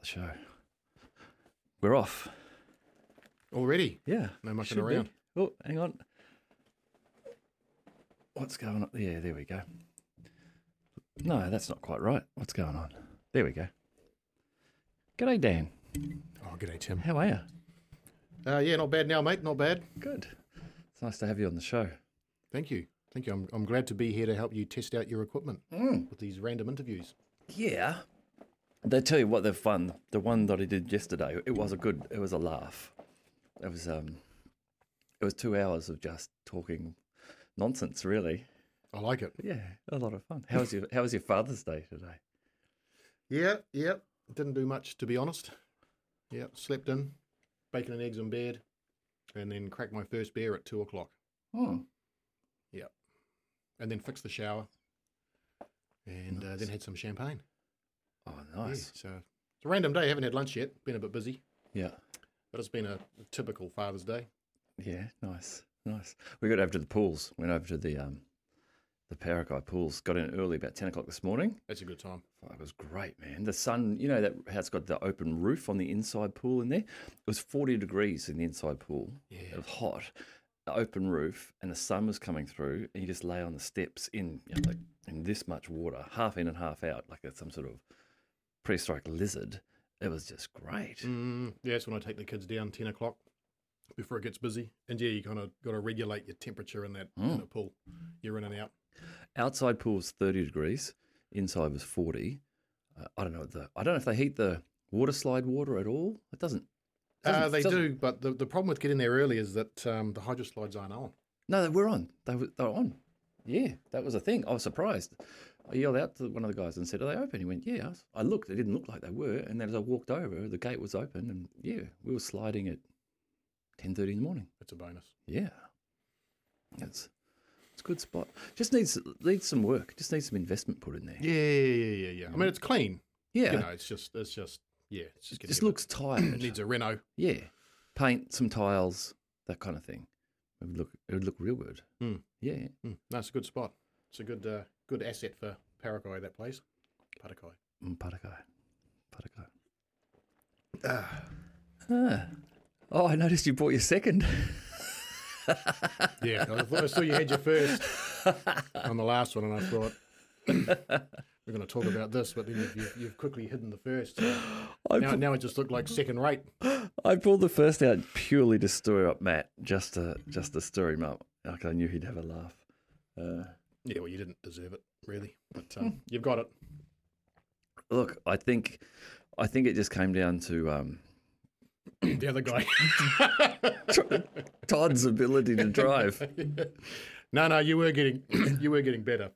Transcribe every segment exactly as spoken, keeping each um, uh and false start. the show. We're off. Already? Yeah. No mucking around. Be. Oh, hang on. What's going on? Yeah, there we go. No, that's not quite right. What's going on? There we go. G'day, Dan. Oh, g'day, Tim. How are you? Uh, yeah, not bad now, mate. Not bad. Good. It's nice to have you on the show. Thank you. Thank you. I'm, I'm glad to be here to help you test out your equipment mm. with these random interviews. Yeah. They tell you what, they're fun. The one that I did yesterday, it was a good, it was a laugh. It was, um, it was two hours of just talking nonsense, really. I like it. Yeah, a lot of fun. How was your How was your Father's Day today? Yeah, yeah. Didn't do much, to be honest. Yeah, slept in, bacon and eggs in bed, and then cracked my first beer at two o'clock. Oh. Yeah. And then fixed the shower, and nice. uh, then had some champagne. Oh, nice. Yeah, so it's a random day. I haven't had lunch yet. Been a bit busy. Yeah. But it's been a, a typical Father's Day. Yeah, nice, nice. We got over to the pools. Went over to the um, the Parakai pools. Got in early, about ten o'clock this morning. That's a good time. Oh, it was great, man. The sun, you know, that how it's got the open roof on the inside pool in there. It was forty degrees in the inside pool. Yeah. It was hot. The open roof, and the sun was coming through, and you just lay on the steps in, you know, like in this much water, half in and half out, like it's some sort of prehistoric lizard. It was just great. Mm, yeah, that's when I take the kids down ten o'clock before it gets busy. And yeah, you kind of got to regulate your temperature in that mm. in the pool. You're in and out. Outside pool was thirty degrees. Inside was forty. Uh, I don't know the. I don't know if they heat the water slide water at all. It doesn't. It doesn't uh, they doesn't... do, but the the problem with getting there early is that um, the hydro slides aren't on. No, they were on. They were they were on. Yeah, that was a thing. I was surprised. I yelled out to one of the guys and said, "Are they open?" He went, "Yeah." I looked. It didn't look like they were. And then as I walked over, the gate was open, and yeah, we were sliding at ten thirty in the morning. That's a bonus. Yeah, it's it's a good spot. Just needs needs some work. Just needs some investment put in there. Yeah, yeah, yeah, yeah. yeah. I mean, it's clean. Yeah, you know, it's just it's just yeah, it's just. It just looks tired. It needs a reno. Yeah, paint, some tiles, that kind of thing. It would look, it would look real good. Mm. Yeah. Mm. No, it's a good spot. It's a good uh, good asset for Parakai, that place. Parakai. Mm, Parakai. Parakai. Ah. ah. Oh, I noticed you bought your second. Yeah, I thought I saw you had your first on the last one, and I thought, we're going to talk about this, but then you've, you've quickly hidden the first. So now, now it just looked like second rate. I pulled the first out purely to stir up Matt, just to just to stir him up. Like I knew he'd have a laugh. Uh, yeah, well, you didn't deserve it, really, but um, you've got it. Look, I think, I think it just came down to um, the other guy, Todd's ability to drive. No, no, you were getting, you were getting better.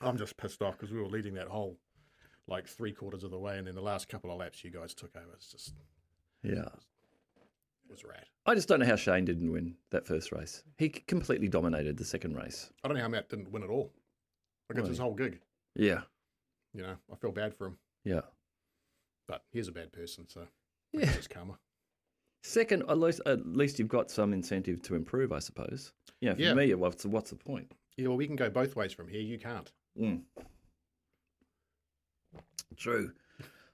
I'm just pissed off because we were leading that whole, like, three quarters of the way, and then the last couple of laps you guys took over. It's just, yeah, it was rad. I just don't know how Shane didn't win that first race. He completely dominated the second race. I don't know how Matt didn't win at all. Like, it's his whole gig. Yeah, you know, I feel bad for him. Yeah, but he's a bad person, so yeah, it's karma. Second, at least, at least you've got some incentive to improve, I suppose. You know, for yeah, for me, what's what's the point? Yeah, well, we can go both ways from here. You can't. Mm. True.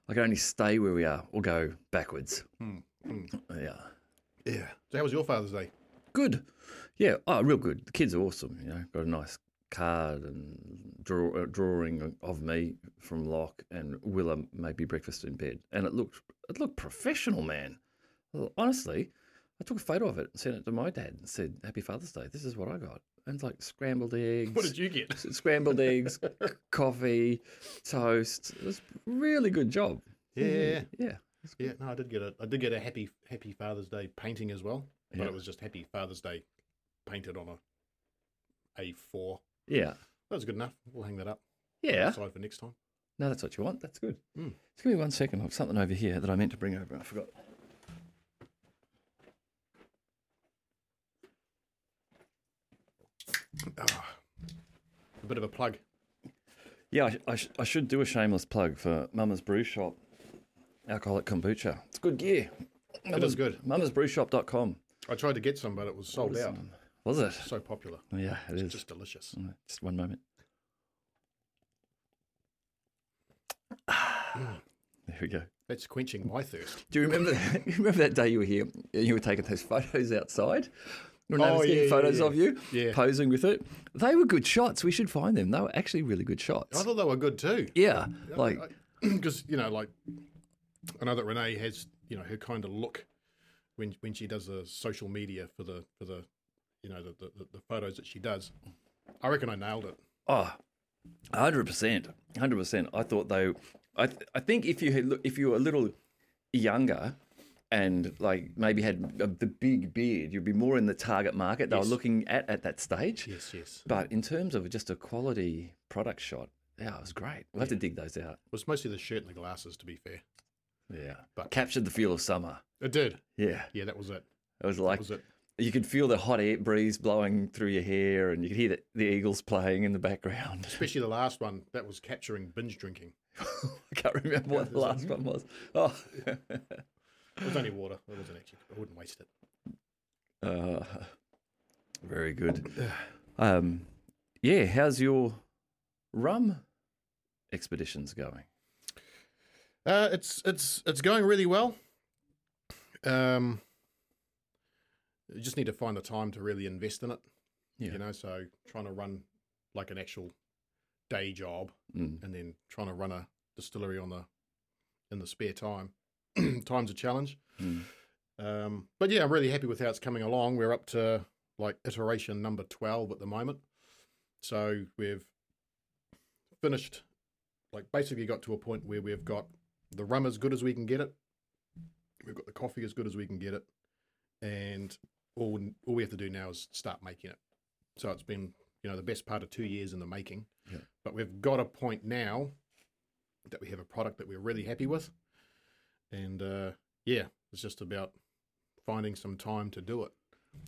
I can only stay where we are or go backwards. Mm. Mm. Yeah. Yeah. So how was your Father's Day? Good. Yeah. Oh, real good. The kids are awesome, you know. Got a nice card and draw, drawing of me from Locke, and Willa made me breakfast in bed. And it looked it looked professional, man. Honestly, I took a photo of it and sent it to my dad and said, "Happy Father's Day. This is what I got." And like scrambled eggs. What did you get? Scrambled eggs, coffee, toast. It was a really good job. Yeah, yeah, yeah. No, I did get a, I did get a happy, happy Father's Day painting as well, but yeah, it was just Happy Father's Day painted on a A four. Yeah, that was good enough. We'll hang that up. Yeah, outside for next time. No, that's what you want. That's good. Mm. Just give me one second. I've something over here that I meant to bring over. I forgot. Oh, a bit of a plug. Yeah, I, I, sh I should do a shameless plug for Mama's Brew Shop alcoholic kombucha. It's good gear. Mama's, it is good. Mama's brew shop dot com. I tried to get some, but it was sold out. Some? Was it? So popular. Yeah, it it's is. Just delicious. Just one moment. Mm. There we go. That's quenching my thirst. Do you remember that, you remember that day you were here and you were taking those photos outside? When I was getting photos yeah, yeah. of you, yeah. posing with it. They were good shots. We should find them. They were actually really good shots. I thought they were good too. Yeah. Like, because, you know, like, I know that Renee has, you know, her kind of look when when she does the social media for the, for the you know, the, the, the photos that she does. I reckon I nailed it. Oh, one hundred percent. one hundred percent. I thought they, I th- I think if you had, if you were a little younger, and like maybe had the big beard, you'd be more in the target market they yes. were looking at at that stage. Yes, yes. But in terms of just a quality product shot, yeah, it was great. We'll yeah. have to dig those out. It was mostly the shirt and the glasses, to be fair. Yeah. But captured the feel of summer. It did. Yeah. Yeah, that was it. It was like, that was it. You could feel the hot air breeze blowing through your hair and you could hear the, the Eagles playing in the background. Especially the last one, that was capturing binge drinking. I can't remember yeah, what the last one was. Oh, it was only water. It wasn't actually. I wouldn't waste it. Uh, very good. Um, yeah, how's your rum expeditions going? Uh, it's it's it's going really well. Um, you just need to find the time to really invest in it. Yeah. You know, so trying to run like an actual day job, mm. and then trying to run a distillery on the in the spare time. Time's a challenge. Mm. Um, but yeah, I'm really happy with how it's coming along. We're up to like iteration number twelve at the moment. So we've finished, like basically got to a point where we've got the rum as good as we can get it. We've got the coffee as good as we can get it. And all, all we have to do now is start making it. So it's been, you know, the best part of two years in the making. Yeah. But we've got a point now that we have a product that we're really happy with. And, uh, yeah, it's just about finding some time to do it.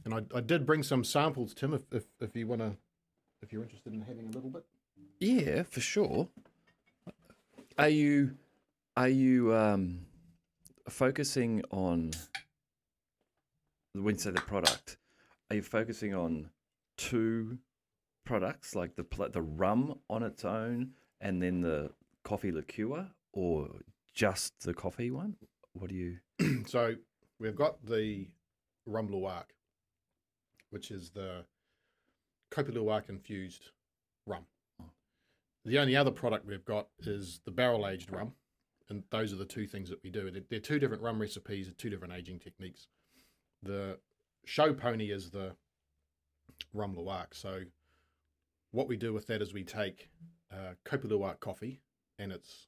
And I, I did bring some samples, Tim, if if, if you want to, if you're interested in having a little bit. Yeah, for sure. Are you, are you um, focusing on, when you say the product, are you focusing on two products, like the the rum on its own and then the coffee liqueur, or just the coffee one? What do you... So we've got the rum luwak, which is the Kopi luwak infused rum. Oh. The only other product we've got is the barrel-aged rum, and those are the two things that we do. They're, they're two different rum recipes, two different aging techniques. The show pony is the rum luwak. So what we do with that is we take uh, Kopi luwak coffee, and it's...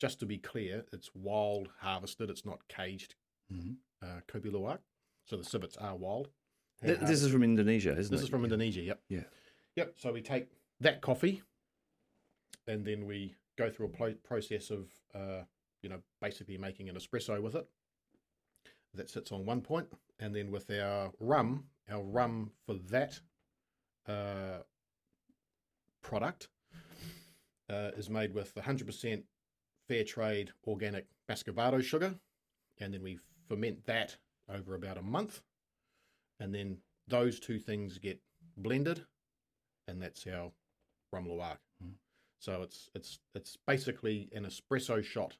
Just to be clear, it's wild harvested. It's not caged mm-hmm. uh, Kopi luwak. So the civets are wild. Th- this is from Indonesia, isn't this it? This is from yeah. Indonesia, yep. Yeah. Yep, so we take that coffee and then we go through a pl- process of, uh, you know, basically making an espresso with it. That sits on one point. And then with our rum, our rum for that uh, product uh, is made with one hundred percent fair trade organic Muscovado sugar, and then we ferment that over about a month, and then those two things get blended, and that's our rum luwak. Mm. So it's it's it's basically an espresso shot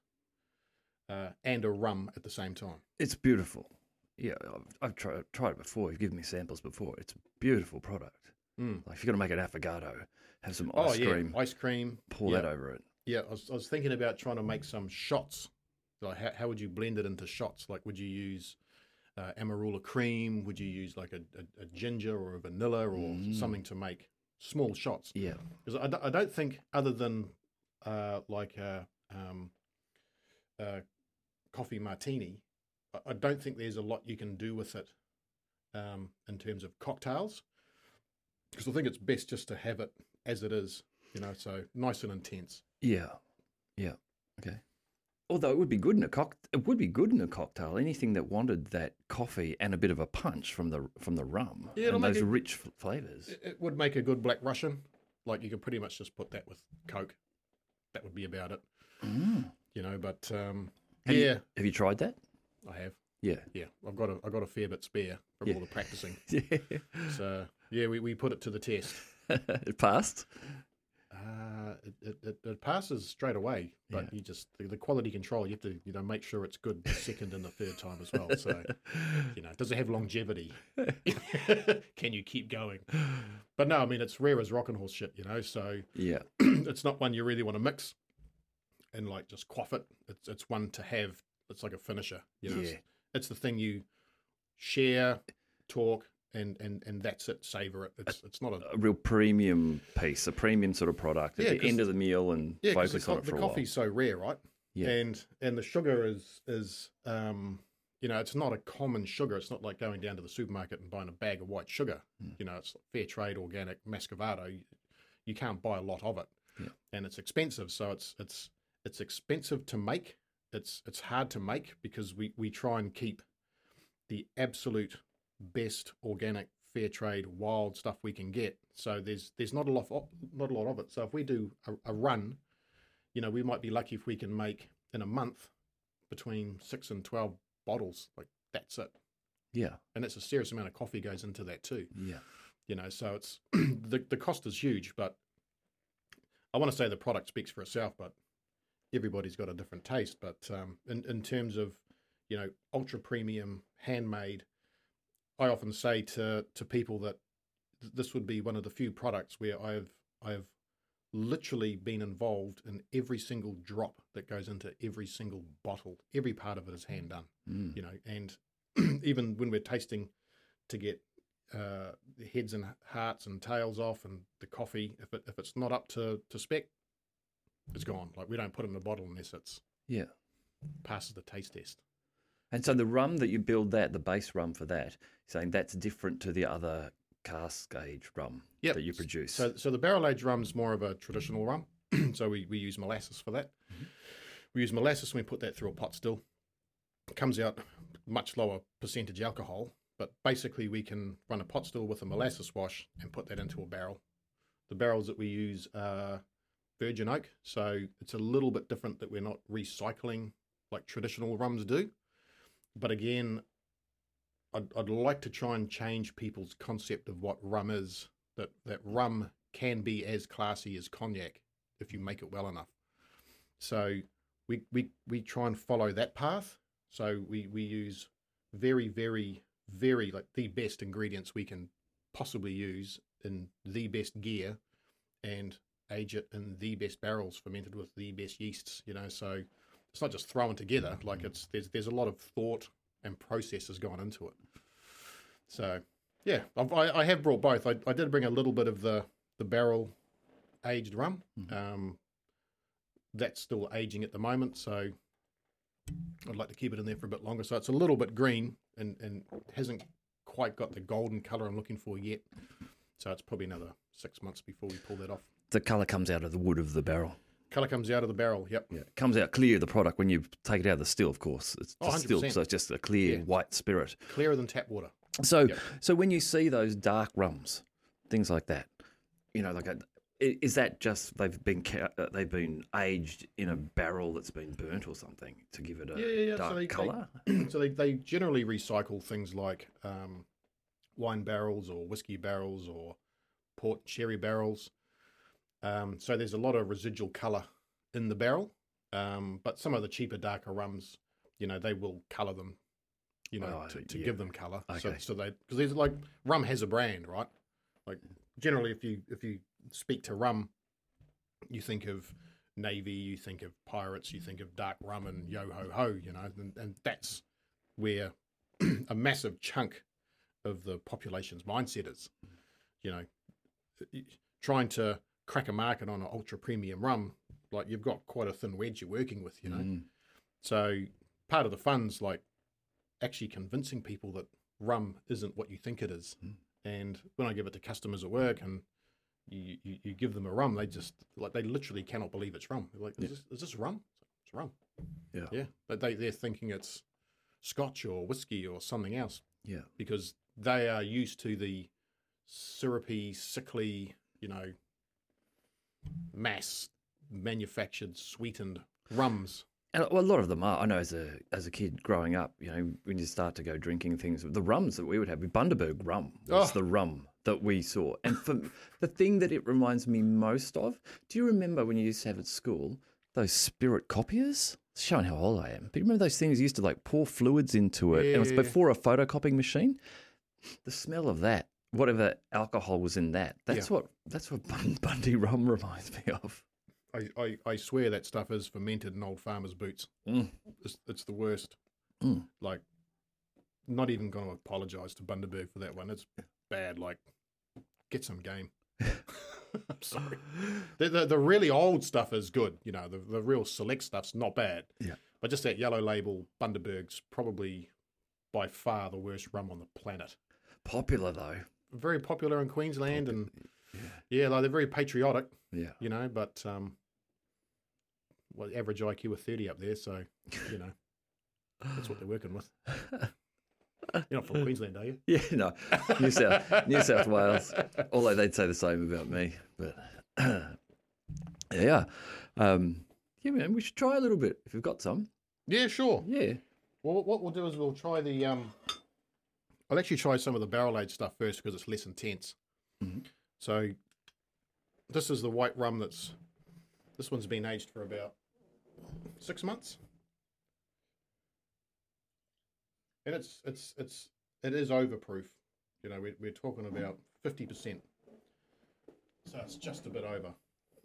uh, and a rum at the same time. It's beautiful. Yeah, I've, I've tried tried it before. You've given me samples before. It's a beautiful product. Mm. Like if you're gonna make an affogato, have some ice oh, cream. Yeah. Ice cream. Pour yep. that over it. Yeah, I was, I was thinking about trying to make some shots. Like, how, how would you blend it into shots? Like, would you use uh, Amarula cream? Would you use like a, a, a ginger or a vanilla or mm. something to make small shots? Yeah, because I, d- I don't think other than uh, like a, um, a coffee martini, I, I don't think there's a lot you can do with it um, in terms of cocktails. Because I think it's best just to have it as it is, you know, so nice and intense. Yeah, yeah, okay. Although it would be good in a cock, it would be good in a cocktail. Anything that wanted that coffee and a bit of a punch from the from the rum yeah, and those a, rich f- flavors. It would make a good Black Russian. Like you could pretty much just put that with Coke. That would be about it. Mm. You know, but um, have yeah. You, have you tried that? I have. Yeah, yeah. I've got a I've got a fair bit spare from yeah. all the practicing. yeah. So yeah, we, we put it to the test. It passed. uh, it, it, it passes straight away, but yeah. you just the, the quality control, you have to you know make sure it's good the second and the third time as well. So you know, does it have longevity? Can you keep going? But no, I mean it's rare as rockin' horse shit, you know. So yeah, it's not one you really want to mix and like just quaff it. It's it's one to have. It's like a finisher, you know. Yeah. It's, it's the thing you share, talk. And, and and that's it. Savor it. It's it's not a, a real premium piece, a premium sort of product at yeah, the end of the meal and yeah, focus on it for a while. The coffee's so rare, right? Yeah. And and the sugar is is um you know it's not a common sugar. It's not like going down to the supermarket and buying a bag of white sugar. Mm. You know, it's fair trade, organic, Muscovado. You, you can't buy a lot of it, yeah. and it's expensive. So it's it's it's expensive to make. It's it's hard to make because we we try and keep the absolute best organic fair trade wild stuff we can get, so there's there's not a lot of, not a lot of it. So if we do a, a run, you know, we might be lucky if we can make in a month between six and twelve bottles. Like that's it. Yeah, and that's a serious amount of coffee goes into that too. Yeah, you know, so it's the the cost is huge, but I want to say the product speaks for itself. But everybody's got a different taste. But um, in in terms of you know ultra premium handmade. I often say to, to people that th- this would be one of the few products where I have I have literally been involved in every single drop that goes into every single bottle. Every part of it is hand done, mm. you know. And even when we're tasting, to get uh, heads and hearts and tails off, and the coffee, if it if it's not up to, to spec, it's gone. Like we don't put it in a bottle unless it's yeah passes the taste test. And so the rum that you build that, the base rum for that, saying that's different to the other cask aged rum yep. that you produce. So so the barrel aged rum's more of a traditional rum. So we, we use molasses for that. Mm-hmm. We use molasses and we put that through a pot still. It comes out much lower percentage alcohol, but basically we can run a pot still with a molasses wash and put that into a barrel. The barrels that we use are virgin oak, so it's a little bit different that we're not recycling like traditional rums do. But again, I'd, I'd like to try and change people's concept of what rum is, that, that rum can be as classy as cognac if you make it well enough. So we we, we try and follow that path. So we, we use very, very, very, like the best ingredients we can possibly use in the best gear and age it in the best barrels, fermented with the best yeasts, you know, so... It's not just thrown together. Like it's there's there's a lot of thought and process has gone into it. So yeah, I've, I I have brought both. I, I did bring a little bit of the the barrel aged rum. Mm-hmm. Um, that's still aging at the moment, so I'd like to keep it in there for a bit longer. So it's a little bit green and and hasn't quite got the golden color I'm looking for yet. So it's probably another six months before we pull that off. The color comes out of the wood of the barrel. Colour comes out of the barrel, yep. Yeah, it comes out clear, the product, when you take it out of the still, of course. It's oh, still, so it's just a clear, yeah. white spirit. Clearer than tap water. So yep. so when you see those dark rums, things like that, you know, like a, is that just they've been they've been aged in a barrel that's been burnt or something to give it a yeah, yeah, yeah. dark so colour? So they, they generally recycle things like um, wine barrels or whiskey barrels or port sherry barrels. Um, so there's a lot of residual colour in the barrel, um, but some of the cheaper, darker rums, you know, they will colour them, you know, oh, to, to yeah. give them colour. Okay. So, so they because there's like rum has a brand, right? Like generally, if you if you speak to rum, you think of Navy, you think of pirates, you think of dark rum and yo ho ho, you know, and, and that's where a massive chunk of the population's mindset is, you know, trying to crack a market on an ultra premium rum, like you've got quite a thin wedge you're working with, you know. Mm. So part of the fun's like actually convincing people that rum isn't what you think it is. Mm. And when I give it to customers at work and you, you, you give them a rum, they just like they literally cannot believe it's rum. They're like, is, yeah. this, is this rum? It's rum. Yeah, yeah. But they they're thinking it's scotch or whiskey or something else. Yeah, because they are used to the syrupy, sickly, you know. Mass manufactured sweetened rums, and a lot of them are. I know as a as a kid growing up, you know, when you start to go drinking things, the rums that we would have, Bundaberg rum was oh. the rum that we saw. And for the thing that it reminds me most of, do you remember when you used to have at school those spirit copiers? It's showing how old I am. But you remember those things you used to like pour fluids into it? Yeah. And it was before a photocopying machine. The smell of that, whatever alcohol was in that, that's yeah. what that's what Bundy rum reminds me of. I, I, I swear that stuff is fermented in old farmer's boots. Mm. It's, it's the worst. Mm. Like, not even going to apologise to Bundaberg for that one. It's bad. Like, get some game. I'm sorry. The, the, the really old stuff is good. You know, the, the real select stuff's not bad. Yeah. But just that yellow label Bundaberg's probably by far the worst rum on the planet. Popular, though. Very popular in Queensland. Popular. And, yeah, yeah, like they're very patriotic. Yeah. You know, but... um. Well, average I Q of thirty up there, so, you know, that's what they're working with. You're not from Queensland, are you? Yeah, no. New South, New South Wales. Although they'd say the same about me. But, yeah. Um, yeah, man, we should try a little bit if you've got some. Yeah, sure. Yeah. Well, what we'll do is we'll try the... Um, I'll actually try some of the barrel-aged stuff first because it's less intense. Mm-hmm. So this is the white rum that's... This one's been aged for about... Six months, and it's it's it's it is overproof. You know, we're we're talking about fifty percent, so it's just a bit over.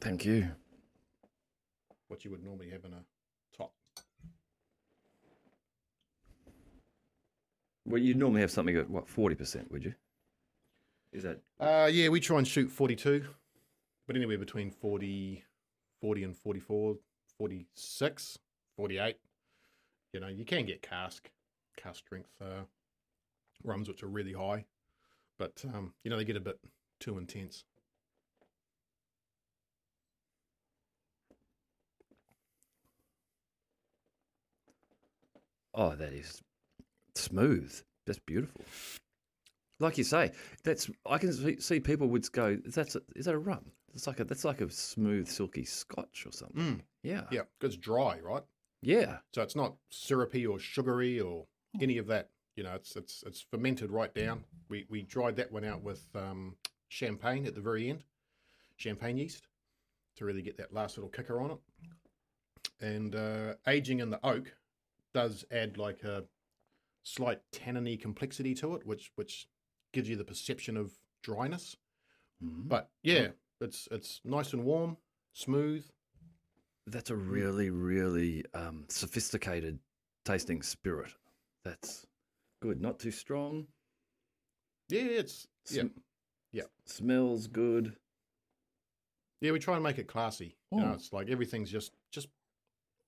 Thank you. What you would normally have in a top. Well, you'd normally have something at what forty percent, would you? Is that? Uh, yeah, we try and shoot forty-two, but anywhere between forty, forty and forty-four. forty-six, forty-eight, you know, you can get cask, cask strength uh, rums, which are really high, but, um, you know, they get a bit too intense. Oh, that is smooth. That's beautiful. Like you say, that's I can see people would go, that's a, is that a rum? It's like a, that's like a smooth, silky scotch or something. Mm. Yeah. Yeah, because it's dry, right? Yeah. So it's not syrupy or sugary or any of that. You know, it's it's it's fermented right down. We we dried that one out with um, champagne at the very end, champagne yeast, to really get that last little kicker on it. And uh, aging in the oak does add like a slight tanniny complexity to it, which which gives you the perception of dryness. Mm-hmm. But yeah. Mm. It's it's nice and warm, smooth. That's a really, really um, sophisticated tasting spirit. That's good. Not too strong. Yeah, it's Sm- yeah, yeah. Smells good. Yeah, we try and make it classy. Oh. You know, it's like everything's just just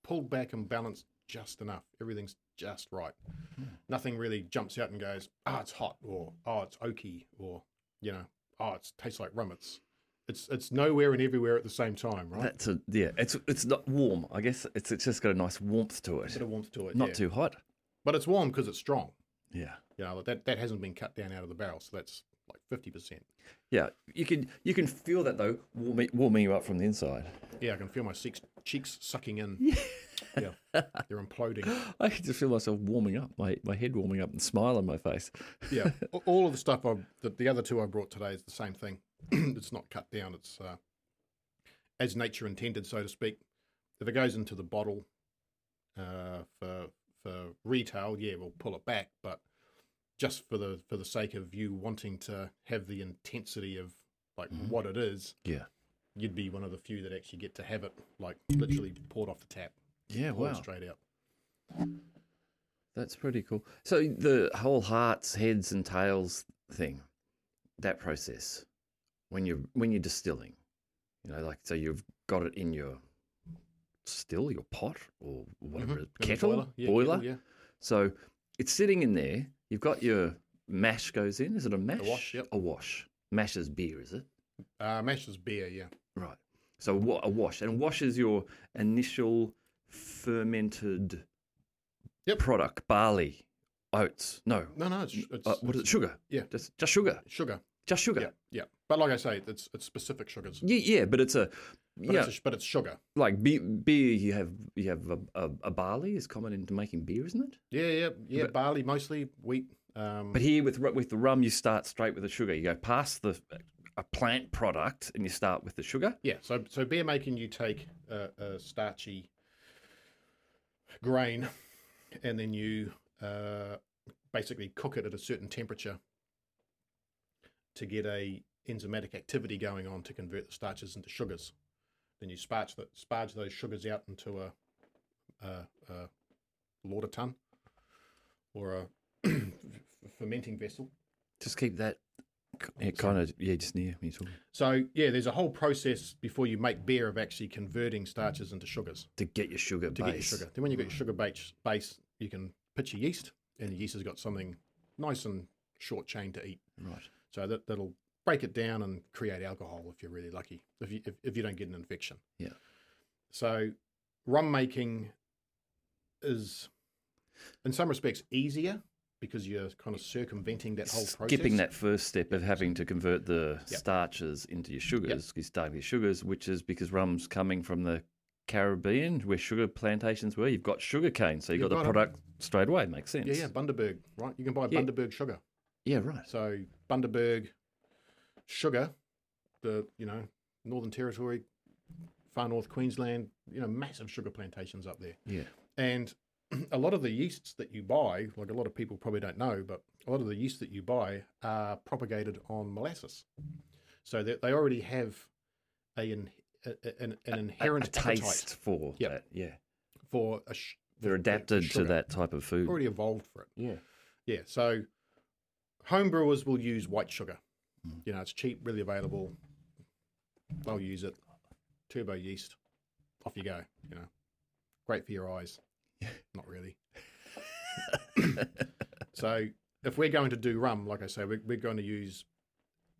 pulled back and balanced just enough. Everything's just right. Hmm. Nothing really jumps out and goes, oh, it's hot, or oh, it's oaky, or you know, oh, it tastes like rum. It's It's it's nowhere and everywhere at the same time, right? That's a, yeah. It's it's not warm. I guess it's it's just got a nice warmth to it. A bit of warmth to it. Not yeah. too hot, but it's warm because it's strong. Yeah, you know, that that hasn't been cut down out of the barrel, so that's like fifty percent. Yeah, you can you can feel that though, warming warming you up from the inside. Yeah, I can feel my six, cheeks sucking in. Yeah. Yeah, they're imploding. I can just feel myself warming up, my my head warming up, and smile on my face. Yeah, all of the stuff I the, the other two I brought today is the same thing. It's not cut down. It's uh, as nature intended, so to speak. If it goes into the bottle uh, for for retail, yeah, we'll pull it back. But just for the for the sake of you wanting to have the intensity of like mm-hmm. what it is, yeah, you'd be one of the few that actually get to have it like literally poured off the tap. Yeah, wow, straight out. That's pretty cool. So the whole hearts, heads, and tails thing, that process. When you're when you're distilling, you know, like so you've got it in your still, your pot or whatever, mm-hmm. kettle, boiler. Yeah, boiler. Kettle, yeah. So it's sitting in there. You've got your mash goes in. Is it a mash? A wash, yep. A wash. Mash is beer, is it? Uh, mash is beer, yeah. Right. So a wash. And wash is your initial fermented yep. product, barley, oats. No. No, no. It's, it's, uh, what is it? Sugar. Yeah. Just, just sugar. Sugar. Just sugar. Yeah, yeah. But like I say, it's it's specific sugars. Yeah, yeah, but it's a But, yeah. it's a, but it's sugar. Like beer, beer you have you have a, a, a barley is common into making beer, isn't it? Yeah, yeah, yeah. But, barley mostly, wheat. Um, but here with with the rum, you start straight with the sugar. You go past the a plant product and you start with the sugar. Yeah. So so beer making, you take a, a starchy grain, and then you uh, basically cook it at a certain temperature to get a enzymatic activity going on to convert the starches into sugars. Then you sparge, the, sparge those sugars out into a, a, a lauder tun or a fermenting vessel. Just keep that it kind of, yeah, just near me. So, yeah, there's a whole process before you make beer of actually converting starches into sugars. To get your sugar to base. To get your sugar. Then when you get your sugar base, base, you can pitch your yeast, and the yeast has got something nice and short chain to eat. Right. So that, that'll break it down and create alcohol if you're really lucky, if you, if, if you don't get an infection. Yeah. So rum making is, in some respects, easier because you're kind of circumventing that whole process. Skipping that first step of having to convert the yep. starches into your sugars, yep. starting with sugars, which is because rum's coming from the Caribbean where sugar plantations were. You've got sugar cane, so you've, you've got, got the product a, straight away. Makes sense. Yeah, yeah, Bundaberg, right? You can buy yeah. Bundaberg sugar. Yeah, right. So Bundaberg sugar, the, you know, Northern Territory, far north Queensland, you know, massive sugar plantations up there. Yeah. And a lot of the yeasts that you buy, like a lot of people probably don't know, but a lot of the yeasts that you buy are propagated on molasses. So that they already have a, an, an, an inherent a, a taste for yep. that, yeah. For a sh- They're adapted to that type of food. Already evolved for it. Yeah. Yeah, so homebrewers will use white sugar. You know, it's cheap, really available. They'll use it. Turbo yeast. Off you go. You know, great for your eyes. Not really. So if we're going to do rum, like I say, we're, we're going to use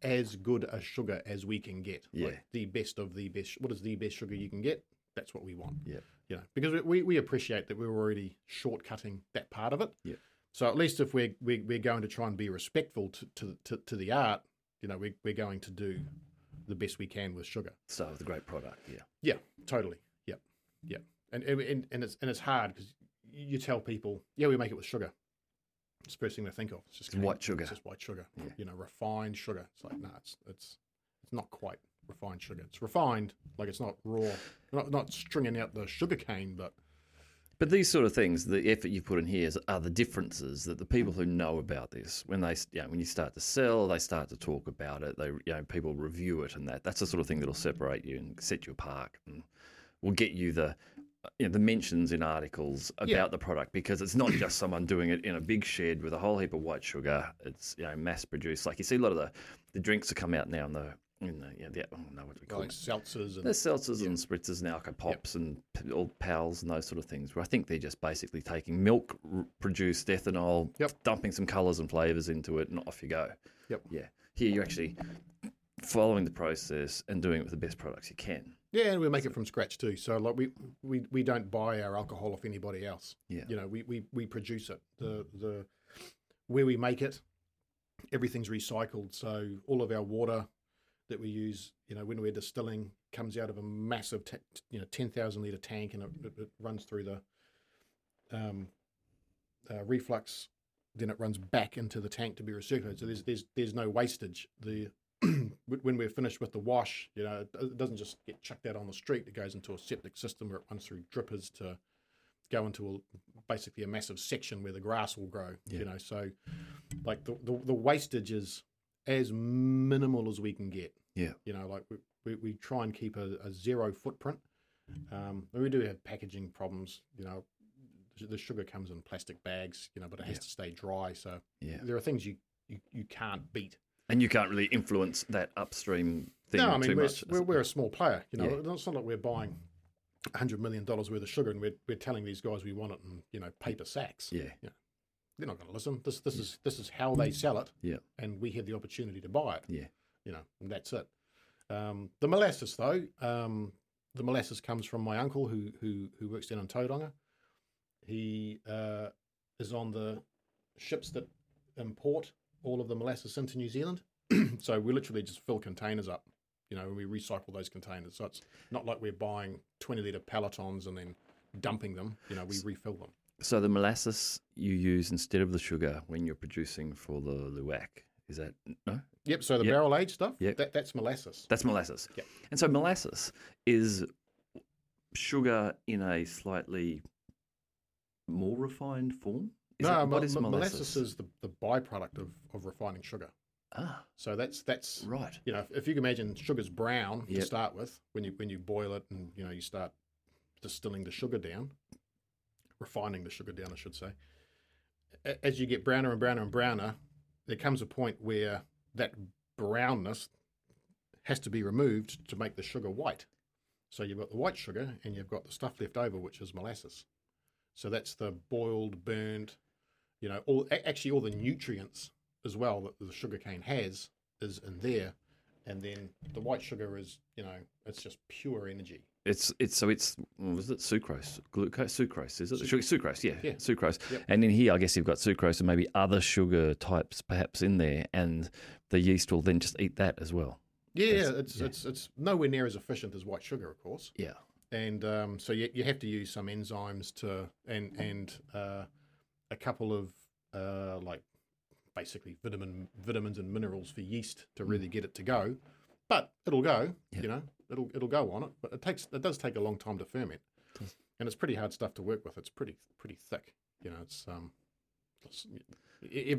as good a sugar as we can get. Yeah. Like the best of the best. What is the best sugar you can get? That's what we want. Yeah. You know, because we, we appreciate that we're already shortcutting that part of it. Yeah. So at least if we're we, we're going to try and be respectful to to, to, to the art. You know, we're, we're going to do the best we can with sugar. So it's a great product, yeah. Yeah, totally. Yeah, yeah. And and, and it's and it's hard because you tell people, yeah, we make it with sugar. It's the first thing they think of. It's just white sugar. It's just white sugar. Yeah. You know, refined sugar. It's like, no, nah, it's it's it's not quite refined sugar. It's refined, like it's not raw. Not not stringing out the sugar cane, but... But these sort of things, the effort you put in here is, are the differences that the people who know about this, when they, you know, when you start to sell, they start to talk about it. They, you know, people review it, and that that's the sort of thing that'll separate you and set you apart, and will get you the, you know, the mentions in articles about yeah. the product, because it's not just someone doing it in a big shed with a whole heap of white sugar. It's, you know, mass produced. Like you see a lot of the, the drinks that come out now in the. In the, yeah, the, I don't know what we call like seltzers. And, there's seltzers yeah. and spritzers and alka pops yep. and old pals and those sort of things, where I think they're just basically taking milk-produced ethanol, yep. dumping some colours and flavours into it, and off you go. Yep. Yeah. Here you're actually following the process and doing it with the best products you can. Yeah, and we make it from scratch too. So like we, we, we don't buy our alcohol off anybody else. Yeah. You know, we, we, we produce it. The the where we make it, everything's recycled. So all of our water that we use, you know, when we're distilling, comes out of a massive, t- you know, ten thousand litre tank, and it, it, it runs through the um, uh, reflux. Then it runs back into the tank to be recirculated. So there's there's there's no wastage. The when we're finished with the wash, you know, it doesn't just get chucked out on the street. It goes into a septic system where it runs through drippers to go into a, basically a massive section where the grass will grow. Yeah. You know, so like the the, the wastage is as minimal as we can get. Yeah. You know, like we, we, we try and keep a, a zero footprint. Um, we do have packaging problems. You know, the sugar comes in plastic bags, you know, but it has yeah. to stay dry. So yeah. there are things you, you, you can't beat. And you can't really influence that upstream thing no, I mean, too we're, much. We're, we're a small player. You know, yeah. it's not like we're buying one hundred million dollars worth of sugar and we're, we're telling these guys we want it in, you know, paper sacks. Yeah. You know, they're not going to listen. This this is this is how they sell it, yeah. and we have the opportunity to buy it. Yeah, you know, and that's it. Um, the molasses, though, um, the molasses comes from my uncle who who who works down in Tauranga. He uh, is on the ships that import all of the molasses into New Zealand. So we literally just fill containers up, you know, and we recycle those containers. So it's not like we're buying twenty litre pelletons and then dumping them. You know, we refill them. So the molasses you use instead of the sugar when you're producing for the luwak, is that, no? Yep, so the yep. barrel-aged stuff, yep. that, that's molasses. That's molasses. Yep. And so molasses is sugar in a slightly more refined form? Is no, that, what is molasses? Molasses is the, the byproduct of, of refining sugar. Ah. So that's, that's right. You know, if, if you can imagine sugar's brown yep. to start with, when you, when you boil it and, you know, you start distilling the sugar down, refining the sugar down, I should say. As you get browner and browner and browner, there comes a point where that brownness has to be removed to make the sugar white. So you've got the white sugar and you've got the stuff left over, which is molasses. So that's the boiled, burned, you know, all actually all the nutrients as well that the sugarcane has is in there. And then the white sugar is, you know, it's just pure energy. It's it's so it's was it sucrose glucose sucrose is it sucrose, sucrose yeah, yeah. sucrose yep. And in here I guess you've got sucrose and maybe other sugar types perhaps in there, and the yeast will then just eat that as well. Yeah, That's, it's yeah. it's it's nowhere near as efficient as white sugar, of course. Yeah, and um, so you you have to use some enzymes to and and uh, a couple of uh, like basically vitamin vitamins and minerals for yeast to really get it to go, but it'll go. Yep. You know. It'll it'll go on it, but it takes it does take a long time to ferment, and it's pretty hard stuff to work with. It's pretty pretty thick, you know. It's um it's,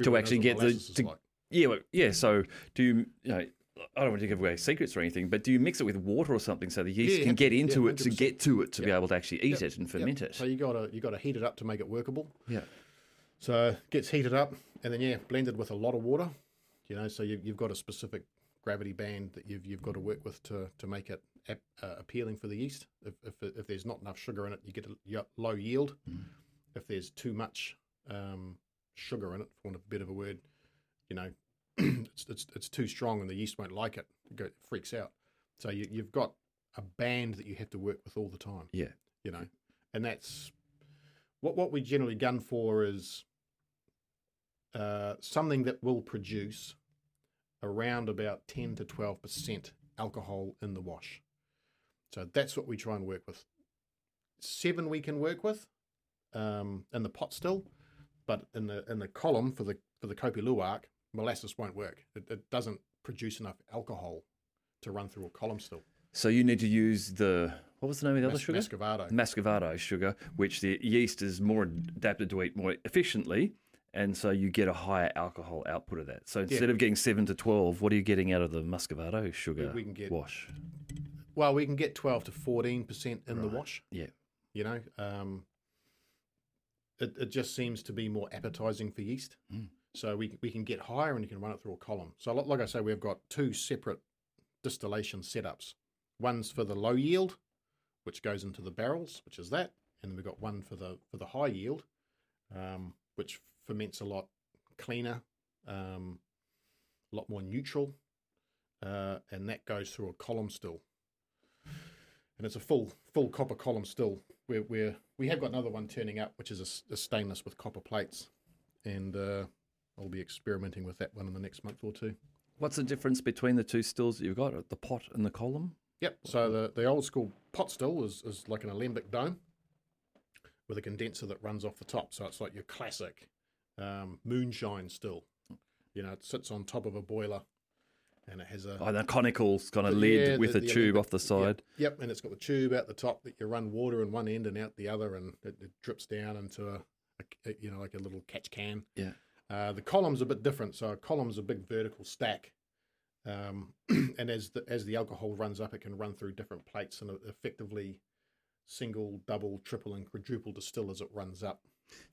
to actually get the to, like. yeah well, yeah. So do you, you know, I don't want to give away secrets or anything, but do you mix it with water or something so the yeast yeah, can get into yeah, it to get to it to yeah. be able to actually eat yep. it and ferment yep. it? So you gotta you gotta heat it up to make it workable. Yeah. So it gets heated up and then yeah blended with a lot of water, you know. So you, you've got a specific gravity band that you've you've got to work with to to make it ap, uh, appealing for the yeast. If, if if there's not enough sugar in it, you get a you low yield. Mm. If there's too much um, sugar in it, for want of a bit of a word, you know, it's, it's it's too strong and the yeast won't like it. It, go, it freaks out. So you, you've got a band that you have to work with all the time. Yeah, you know, and that's what what we generally gun for is uh, something that will produce around about ten to twelve percent alcohol in the wash. So that's what we try and work with. Seven we can work with um, in the pot still, but in the in the column for the for the Kopi luwak, molasses won't work. It, it doesn't produce enough alcohol to run through a column still. So you need to use the, what was the name of the Mas, other sugar? Muscovado. Muscovado sugar, which the yeast is more adapted to eat more efficiently. And so you get a higher alcohol output of that. So instead yeah. of getting seven to twelve, what are you getting out of the Muscovado sugar we can get, wash? Well, we can get twelve to fourteen percent in right. the wash. Yeah. You know, um, it, it just seems to be more appetizing for yeast. Mm. So we, we can get higher and you can run it through a column. So like I say, we've got two separate distillation setups. One's for the low yield, which goes into the barrels, which is that. And then we've got one for the, for the high yield, um, which ferments a lot cleaner, um, a lot more neutral, uh, and that goes through a column still. And it's a full full copper column still. We're, we're, we have got another one turning up, which is a, a stainless with copper plates, and uh, I'll be experimenting with that one in the next month or two. What's the difference between the two stills that you've got, the pot and the column? Yep, so the, the old school pot still is, is like an alembic dome with a condenser that runs off the top, so it's like your classic Um, moonshine still, you know. It sits on top of a boiler, and it has a oh, the conical kind of lid yeah, with the, a the tube off the side. Yep, yep, and it's got the tube out the top that you run water in one end and out the other, and it, it drips down into a, a, you know, like a little catch can. Yeah. Uh, the column's a bit different. So a column's a big vertical stack, um, and as the as the alcohol runs up, it can run through different plates and effectively single, double, triple, and quadruple distill as it runs up.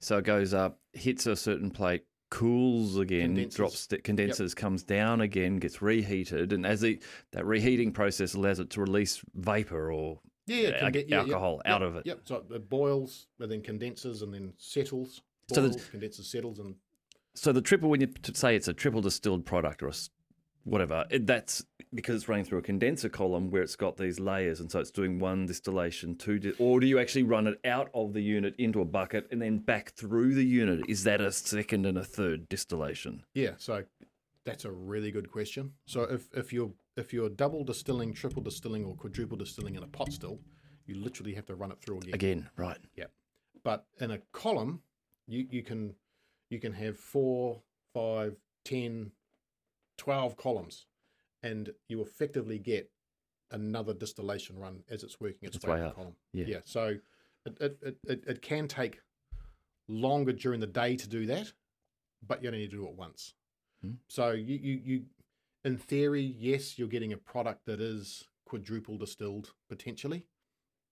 So it goes up, hits a certain plate, cools again, condenses. drops, condenses, yep. comes down again, gets reheated, and as the, that reheating process allows it to release vapor or yeah, al yeah, alcohol yeah, out yeah, of it. Yep. So it boils and then condenses and then settles. Boils, so the, condenses, settles, and so the triple. When you say it's a triple distilled product or a, whatever, it, that's because it's running through a condenser column where it's got these layers, and so it's doing one distillation, two, di or do you actually run it out of the unit into a bucket and then back through the unit? Is that a second and a third distillation? Yeah, so that's a really good question. So if, if you're if you're double distilling, triple distilling, or quadruple distilling in a pot still, you literally have to run it through again. Again, right. Yeah. But in a column, you, you can you can have four, five, ten, twelve columns, and you effectively get another distillation run as it's working its, it's way, way up the column. Yeah. yeah. So it, it, it, it can take longer during the day to do that, but you only need to do it once. Hmm. So you, you, you, in theory, yes, you're getting a product that is quadruple distilled potentially,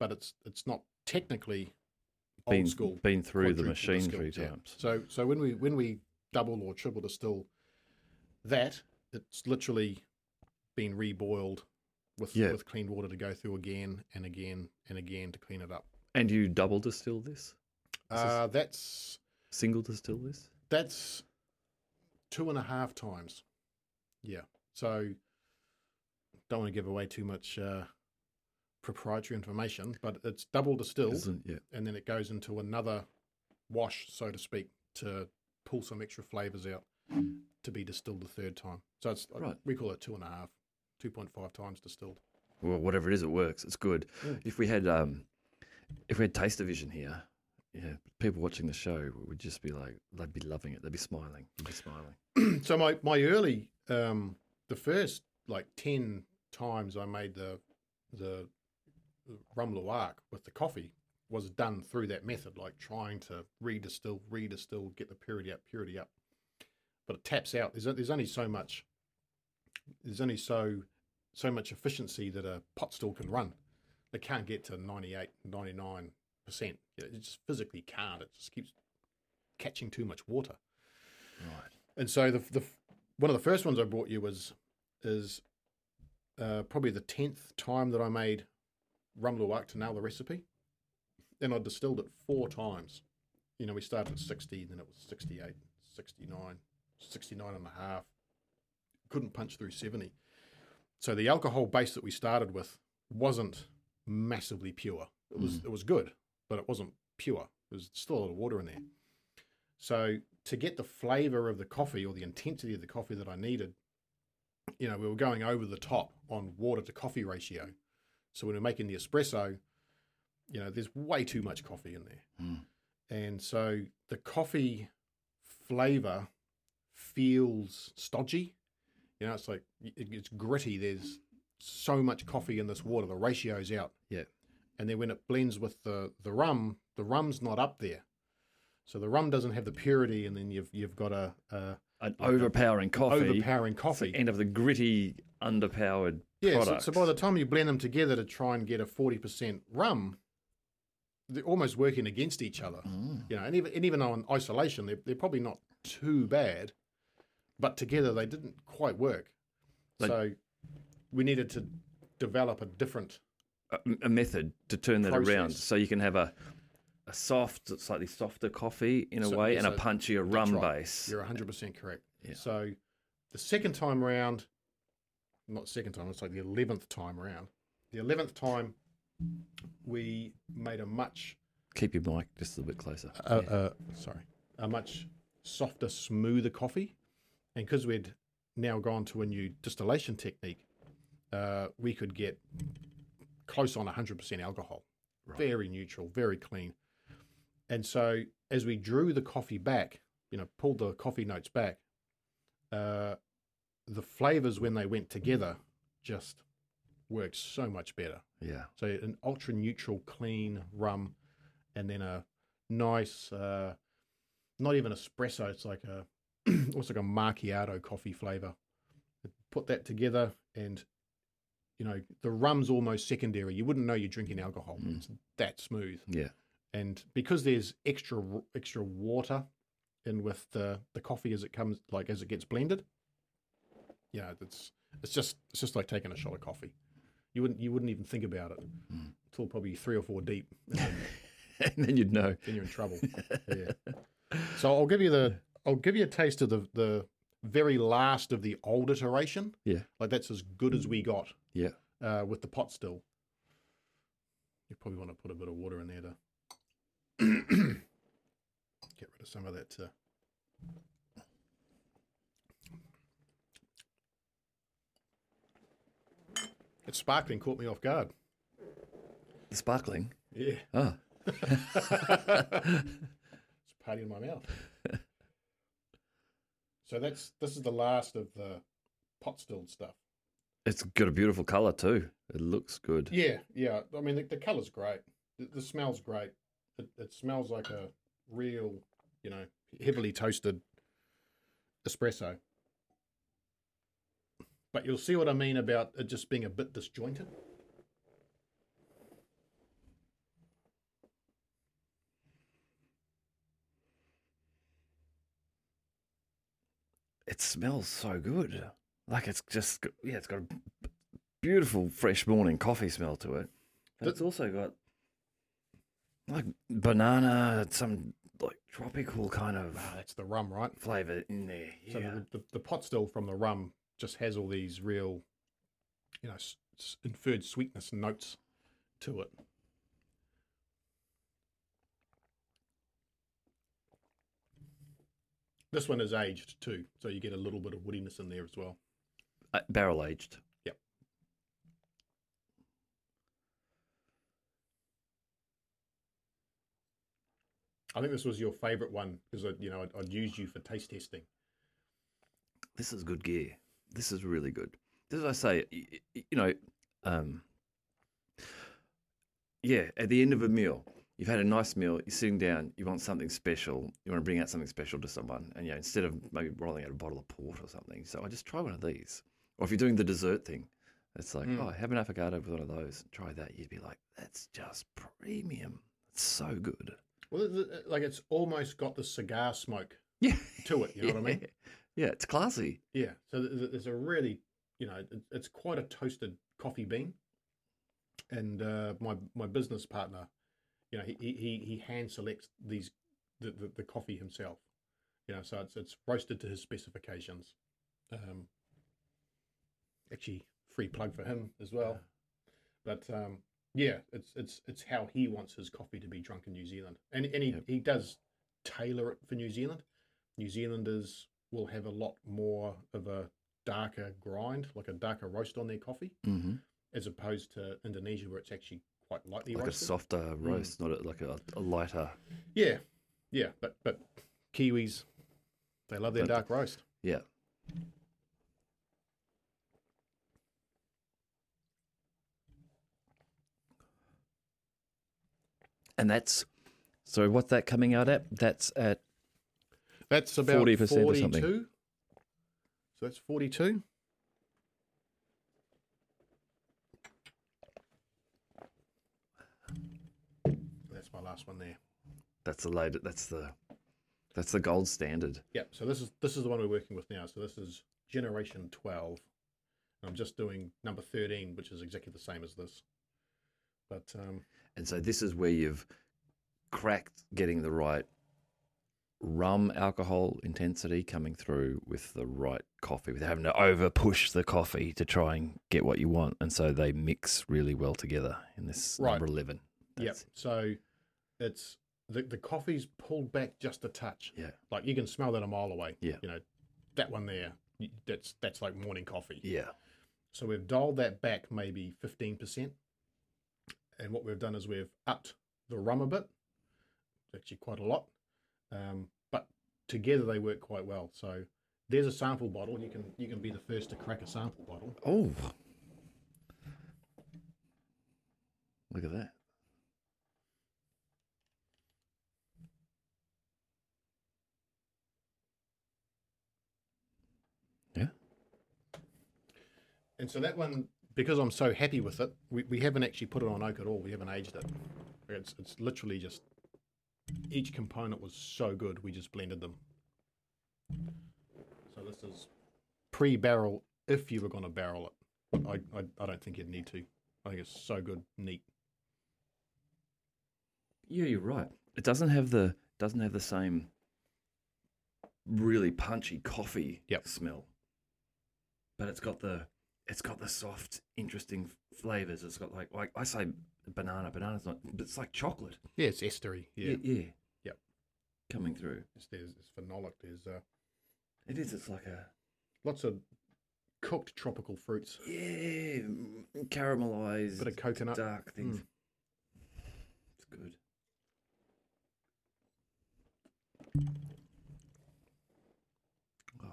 but it's it's not technically been, old school. Been through the machine three times. So so when we when we double or triple distill that, it's literally been reboiled with yeah. with clean water to go through again and again and again to clean it up. And you double distill this? Uh, this that's single distill this? That's two and a half times. Yeah. So don't want to give away too much uh, proprietary information, but it's double distilled Isn't, yeah. and then it goes into another wash, so to speak, to pull some extra flavours out to be distilled the third time. So it's right. we call it two and a half, two point five times distilled. Well, whatever it is, it works. It's good. Yeah. If we had um, if we had Taste Division here, yeah, people watching the show would just be like, they'd be loving it. They'd be smiling. They'd be smiling. So my, my early, um, the first like ten times I made the the rum luwak with the coffee was done through that method, like trying to redistill, redistill, get the purity up, purity up. But it taps out. There's there's only so much. There's only so so much efficiency that a pot still can run. It can't get to ninety-eight, ninety-nine percent. It just physically can't. It just keeps catching too much water. Right. And so the the one of the first ones I brought you was is uh, probably the tenth time that I made rum luwak to nail the recipe, and I distilled it four times. You know, we started at sixty, then it was sixty-eight, sixty-nine, sixty-nine and a half. Couldn't punch through seventy. So the alcohol base that we started with wasn't massively pure. It was mm. it was good, but it wasn't pure. There's still a lot of water in there. So to get the flavour of the coffee or the intensity of the coffee that I needed, you know, we were going over the top on water to coffee ratio. So when we're making the espresso, you know, there's way too much coffee in there. Mm. And so the coffee flavour feels stodgy. You know, it's like, it's gritty. There's so much coffee in this water. The ratio's out. Yeah. And then when it blends with the, the rum, the rum's not up there. So the rum doesn't have the purity, and then you've you've got a... a An like overpowering a, coffee. Overpowering coffee. It's the end of the gritty, underpowered yeah, product. So, so by the time you blend them together to try and get a forty percent rum, they're almost working against each other. Mm. You know, and even, and even though in isolation, they're, they're probably not too bad, but together they didn't quite work. They, so we needed to develop a different... A, a method to turn that process. Around so you can have a... A soft, slightly softer coffee in a so, way, yeah, and so a punchier rum right. base. You're one hundred percent correct. Yeah. So the second time round, not second time, it's like the eleventh time round. The eleventh time, we made a much... Keep your mic just a little bit closer. Uh, yeah. uh, sorry. A much softer, smoother coffee. And because we'd now gone to a new distillation technique, uh, we could get close on one hundred percent alcohol. Right. Very neutral, very clean. And so as we drew the coffee back, you know, pulled the coffee notes back, uh, the flavours when they went together just worked so much better. Yeah. So an ultra-neutral, clean rum, and then a nice, uh, not even espresso, it's like a, almost like a macchiato coffee flavour. Put that together and, you know, the rum's almost secondary. You wouldn't know you're drinking alcohol. Mm. It's that smooth. Yeah. And because there's extra extra water in with the, the coffee as it comes, like as it gets blended, you know, it's it's just it's just like taking a shot of coffee. You wouldn't you wouldn't even think about it mm. until probably three or four deep, and then, and then you'd know. Then you're in trouble. yeah. So I'll give you the I'll give you a taste of the the very last of the old iteration. Yeah. Like that's as good as we got. Yeah. Uh, with the pot still. You probably want to put a bit of water in there to. Get rid of some of that. Uh... It's sparkling caught me off guard. Sparkling? Yeah. Oh. It's party in my mouth. So that's this is the last of the pot stilled stuff. It's got a beautiful colour too. It looks good. Yeah, yeah. I mean, the, the colour's great. The, the smell's great. It, it smells like a real, you know, heavily toasted espresso. But you'll see what I mean about it just being a bit disjointed. It smells so good. Like it's just, yeah, it's got a beautiful fresh morning coffee smell to it. But it's also got like banana, some like tropical kind of. Oh, that's the rum, right? Flavour in there. Yeah. So the, the, the pot still from the rum just has all these real, you know, s- inferred sweetness notes to it. This one is aged too, so you get a little bit of woodiness in there as well. Uh, barrel aged. Yep. I think this was your favourite one because I, you know, I'd, I'd used you for taste testing. This is good gear. This is really good. As I say, you, you know, um, yeah, at the end of a meal. You've had a nice meal, you're sitting down, you want something special, you want to bring out something special to someone, and you know, instead of maybe rolling out a bottle of port or something, so I just try one of these. Or if you're doing the dessert thing, it's like, mm. oh, have an avocado with one of those, try that. You'd be like, that's just premium. It's so good. Well, like it's almost got the cigar smoke yeah. to it, you know yeah. what I mean? Yeah, it's classy. Yeah, so there's a really, you know, it's quite a toasted coffee bean. And uh, my my business partner, you know, he he he hand selects these the, the, the coffee himself. You know, so it's it's roasted to his specifications. Um, actually, free plug for him as well. But um, yeah, it's it's it's how he wants his coffee to be drunk in New Zealand, and and he, yep. he does tailor it for New Zealand. New Zealanders will have a lot more of a darker grind, like a darker roast on their coffee, mm-hmm. as opposed to Indonesia, where it's actually quite lightly like roasted. A softer roast, mm. not like a, a lighter. Yeah, yeah, but but Kiwis, they love their but, dark roast. Yeah. And that's, so what's that coming out at? That's at that's about forty percent forty-two or something. So that's forty-two. My last one there. That's the later, that's the that's the gold standard. Yeah. So this is this is the one we're working with now. So this is generation twelve. And I'm just doing number thirteen, which is exactly the same as this. But um, and so this is where you've cracked getting the right rum alcohol intensity coming through with the right coffee, without having to over push the coffee to try and get what you want. And so they mix really well together in this right. number eleven. Yeah. So it's the the coffee's pulled back just a touch. Yeah, like you can smell that a mile away. Yeah, you know that one there. That's that's like morning coffee. Yeah. So we've dialed that back maybe fifteen percent, and what we've done is we've upped the rum a bit, actually quite a lot, um, but together they work quite well. So there's a sample bottle. You can you can be the first to crack a sample bottle. Oh, look at that. And so that one, because I'm so happy with it, we, we haven't actually put it on oak at all. We haven't aged it. It's it's literally just each component was so good, we just blended them. So this is pre-barrel if you were going to barrel it. I, I I don't think you'd need to. I think it's so good, neat. Yeah, you're right. It doesn't have the doesn't have the same really punchy coffee yep. smell, but it's got the It's got the soft, interesting flavors. It's got like, like I say, banana. Banana's not, but it's like chocolate. Yeah, it's estery. Yeah, yeah, yeah. Yep. Coming through. It's, there's, it's phenolic. There's. Uh, it is. It's like a. Lots of cooked tropical fruits. Yeah, caramelized. Bit of coconut. Dark things. Mm. It's good. Oh, yeah.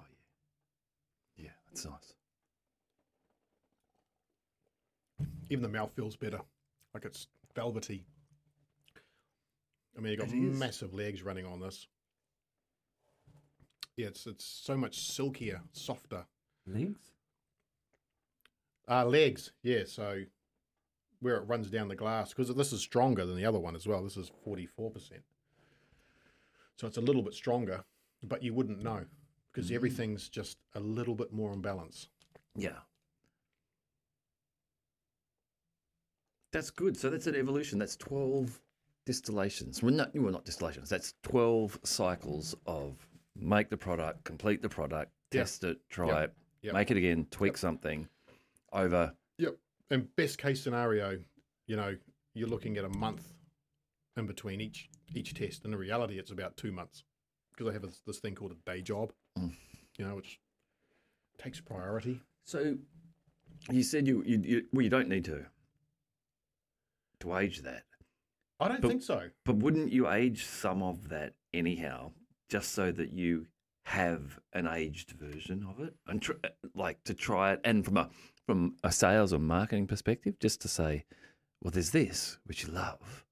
Yeah, that's nice. Even the mouth feels better. Like it's velvety. I mean, you've got massive legs running on this. Yeah, it's it's so much silkier, softer. Legs? Uh, legs, yeah. So where it runs down the glass, because this is stronger than the other one as well. This is forty-four percent. So it's a little bit stronger, but you wouldn't know because mm-hmm. everything's just a little bit more in balance. Yeah. That's good. So that's an evolution. That's twelve distillations. Well, not, well, not distillations. That's twelve cycles of make the product, complete the product, test yep. it, try yep. it, yep. make it again, tweak yep. something over. Yep. And best case scenario, you know, you're looking at a month in between each each test. And in reality, it's about two months because I have a, this thing called a day job, mm. you know, which takes priority. So you said you, you, you well, you don't need to to age that. I don't but, think so. But wouldn't you age some of that anyhow, just so that you have an aged version of it, and tr like to try it, and from a from a sales or marketing perspective, just to say, well, there's this which you love.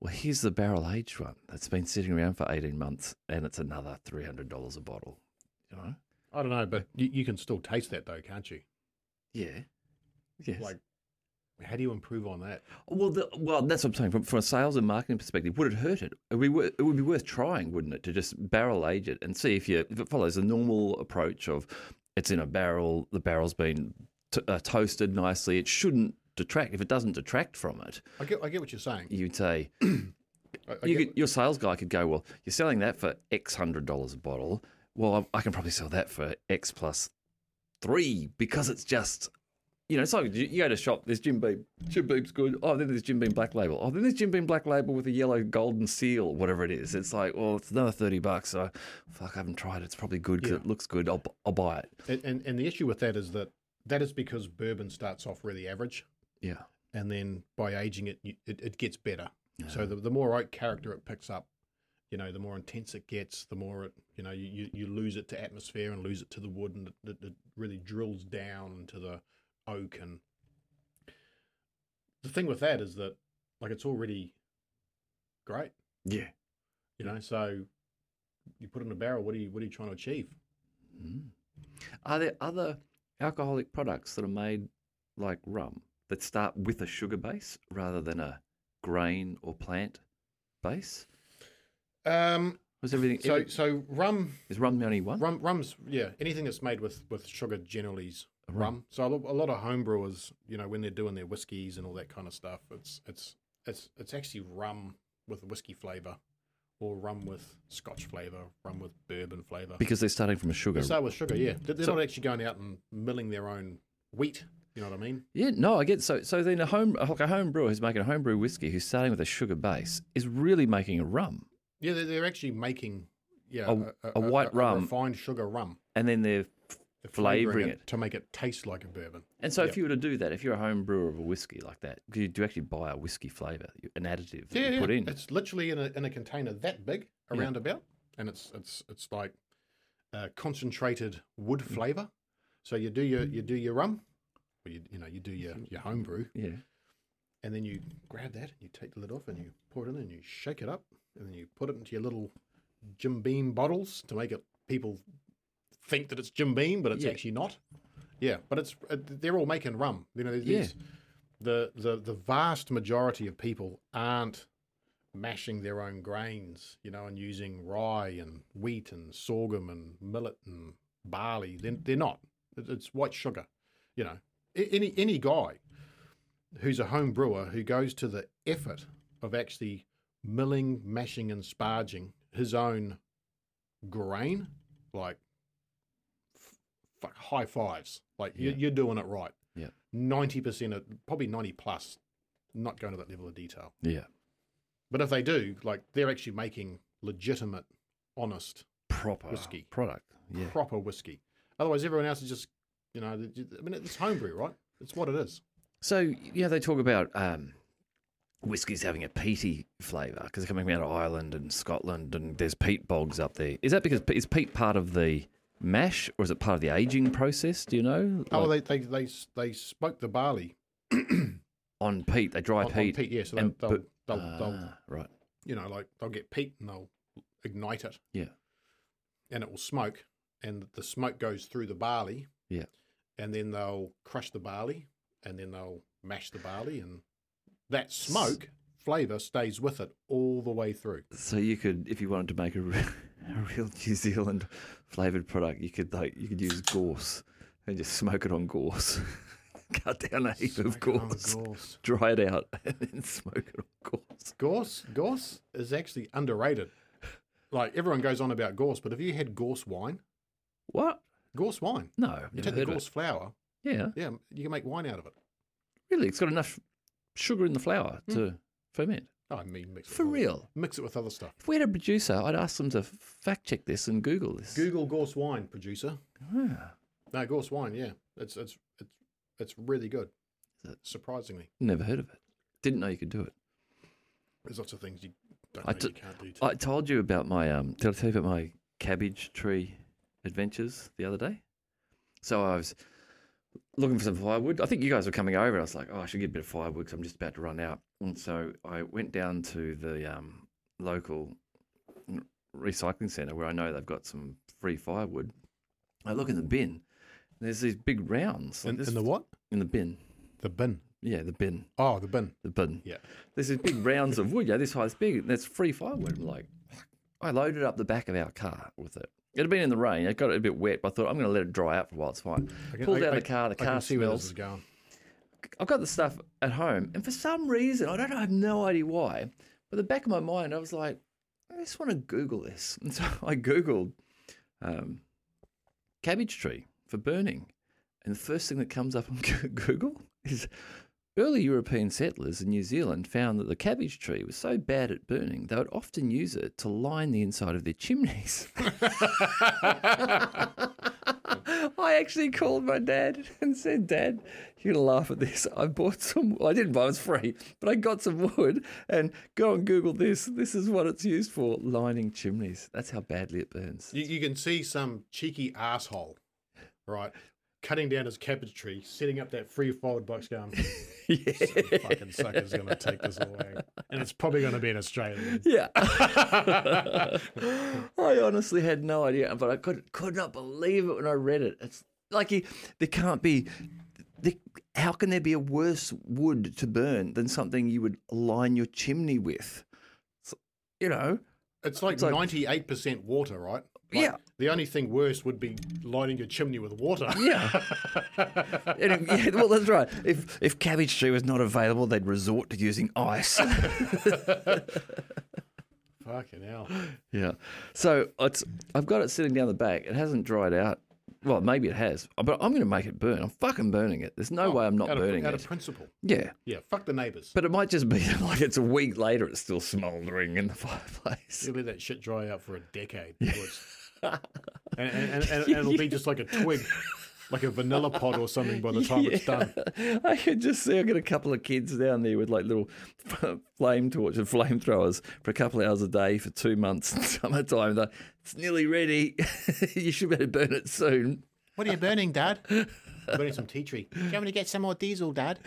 Well, here's the barrel aged one that's been sitting around for eighteen months, and it's another three hundred dollars a bottle. You know, I don't know, but you, you can still taste that though, can't you? Yeah. Yes. Like, how do you improve on that? Well, the, well, that's what I'm saying. From, from a sales and marketing perspective, would it hurt it? It would, be, it would be worth trying, wouldn't it, to just barrel age it and see if you if it follows the normal approach of it's in a barrel, the barrel's been t uh, toasted nicely. It shouldn't detract. If it doesn't detract from it, I get, I get what you're saying. You'd say I, I you could, what... your sales guy could go, well, you're selling that for X hundred dollars a bottle. Well, I, I can probably sell that for X plus three because it's just. You know, it's like you go to shop, there's Jim Beam. Jim Beam's good. Oh, then there's Jim Beam Black Label. Oh, then there's Jim Beam Black Label with a yellow golden seal, whatever it is. It's like, well, it's another thirty bucks. So, fuck, I haven't tried it. It's probably good because yeah. it looks good. I'll, I'll buy it. And, and and the issue with that is that that is because bourbon starts off really average. Yeah. And then by aging it, it, it gets better. Yeah. So the, the more oak character it picks up, you know, the more intense it gets, the more, it, you know, you, you lose it to atmosphere and lose it to the wood and it, it really drills down into the... oak. And the thing with that is that like it's already great, yeah, you know, so you put it in a barrel, what are you what are you trying to achieve? Mm. Are there other alcoholic products that are made like rum that start with a sugar base rather than a grain or plant base? um Was everything so every, so rum is rum the only one? Rum rum's yeah, anything that's made with with sugar generally is rum. rum. So a lot of homebrewers, you know, when they're doing their whiskies and all that kind of stuff, it's it's it's it's actually rum with whiskey flavour, or rum with Scotch flavour, rum with bourbon flavour. Because they're starting from a sugar. They start with sugar, yeah. They're so, not actually going out and milling their own wheat. You know what I mean? Yeah, no, I get so. So then a home like a home brewer who's making a homebrew whiskey who's starting with a sugar base is really making a rum. Yeah, they're, they're actually making yeah a, a, a white a, rum, a refined sugar rum, and then they're, they're flavouring it, it to make it taste like a bourbon. And so, yep. if you were to do that, if you're a home brewer of a whiskey like that, you do actually buy a whiskey flavour, an additive that yeah, you yeah. put in. It's literally in a in a container that big, around yeah. about, and it's it's it's like uh, concentrated wood flavour. So you do your you do your rum, or you you know you do your your home brew, yeah, and then you grab that, and you take the lid off, and you pour it in, and you shake it up. And then you put it into your little Jim Beam bottles to make it people think that it's Jim Beam, but it's yeah. actually not. Yeah, but it's they're all making rum. You know, there's, yeah. the the the vast majority of people aren't mashing their own grains, you know, and using rye and wheat and sorghum and millet and barley. They're, they're not. It's white sugar. You know, any any guy who's a home brewer who goes to the effort of actually milling, mashing, and sparging his own grain, like fuck high fives. Like yeah. you're, you're doing it right. Yeah, ninety percent, probably ninety plus, not going to that level of detail. Yeah, but if they do, like they're actually making legitimate, honest, proper whiskey product. Yeah, proper whiskey. Otherwise, everyone else is just You know, I mean, it's homebrew, right? It's what it is. So, you know, they talk about um, whiskies having a peaty flavour because they're coming out of Ireland and Scotland, and there's peat bogs up there. Is that because is peat part of the mash, or is it part of the ageing process? Do you know? Like, oh, they they they they smoke the barley on peat. They dry on, peat. On peat, yeah. So and, they'll, but, they'll, they'll, they'll ah, right. You know, like they'll get peat and they'll ignite it. Yeah, and it will smoke, and the smoke goes through the barley. Yeah, and then they'll crush the barley, and then they'll mash the barley, and that smoke flavour stays with it all the way through. So you could, if you wanted to make a, re a real New Zealand flavoured product, you could like you could use gorse and just smoke it on gorse. Cut down a heap smoke of gorse, it gorse, dry it out, and then smoke it on gorse. Gorse, gorse is actually underrated. Like everyone goes on about gorse, but have you had gorse wine? What? Gorse wine. No, I've never you take heard the gorse of it. Flour. Yeah, yeah, you can make wine out of it. Really, it's got enough sugar in the flour mm. to ferment. I mean, mix it for with real. Mix it with other stuff. If we had a producer, I'd ask them to fact check this and Google this. Google gorse wine producer. Ah. No, gorse wine. Yeah, it's it's it's it's really good. Is it? Surprisingly, never heard of it. Didn't know you could do it. There's lots of things you don't know you can't do. I told you about my um. Did I tell you about my cabbage tree adventures the other day? So I was looking for some firewood. I think you guys were coming over. And I was like, oh, I should get a bit of firewood because I'm just about to run out. And so I went down to the um, local recycling centre where I know they've got some free firewood. I look in the bin. And there's these big rounds. Like in, this, in the what? In the bin. The bin? Yeah, the bin. Oh, the bin. The bin. Yeah. There's these big rounds of wood. Yeah, this high, this big. And that's free firewood. I'm like, I loaded up the back of our car with it. It had been in the rain. It got a bit wet, but I thought, I'm going to let it dry out for a while. It's fine. I can, Pulled I, out I, the car. The car I can see smells. Where this is going. I've got the stuff at home. And for some reason, I don't know, I have no idea why, but the back of my mind, I was like, I just want to Google this. And so I Googled um, cabbage tree for burning. And the first thing that comes up on Google is early European settlers in New Zealand found that the cabbage tree was so bad at burning, they would often use it to line the inside of their chimneys. I actually called my dad and said, Dad, you're going to laugh at this. I bought some, well, I didn't buy it, it was free, but I got some wood and go and Google this. This is what it's used for, lining chimneys. That's how badly it burns. You, you can see some cheeky asshole, right? Cutting down his cabbage tree, setting up that free forward box going, yeah. Some fucking sucker's going to take this away. And it's probably going to be in Australia. Yeah. I honestly had no idea, but I could, could not believe it when I read it. It's like he, there can't be, there, how can there be a worse wood to burn than something you would line your chimney with? So, you know. It's like ninety-eight percent like, water, right? Like, yeah. The only thing worse would be lining your chimney with water. Yeah. And, yeah, well, that's right. If if cabbage tree was not available, they'd resort to using ice. Fucking hell. Yeah. So it's, I've got it sitting down the back. It hasn't dried out. Well, maybe it has, but I'm going to make it burn. I'm fucking burning it. There's no oh, way I'm not out of, burning out it. Out of principle. Yeah. Yeah, fuck the neighbours. But it might just be like it's a week later, it's still smouldering in the fireplace. You'll let that shit dry out for a decade. Yeah. and, and, and, and, and it'll yeah. be just like a twig, like a vanilla pod or something by the time yeah. it's done. I could just see, I've got a couple of kids down there with like little flame torches, flamethrowers for a couple of hours a day for two months in summertime. They're, it's nearly ready. You should better burn it soon. What are you burning, Dad? I'm burning some tea tree. Do you want me to get some more diesel, Dad?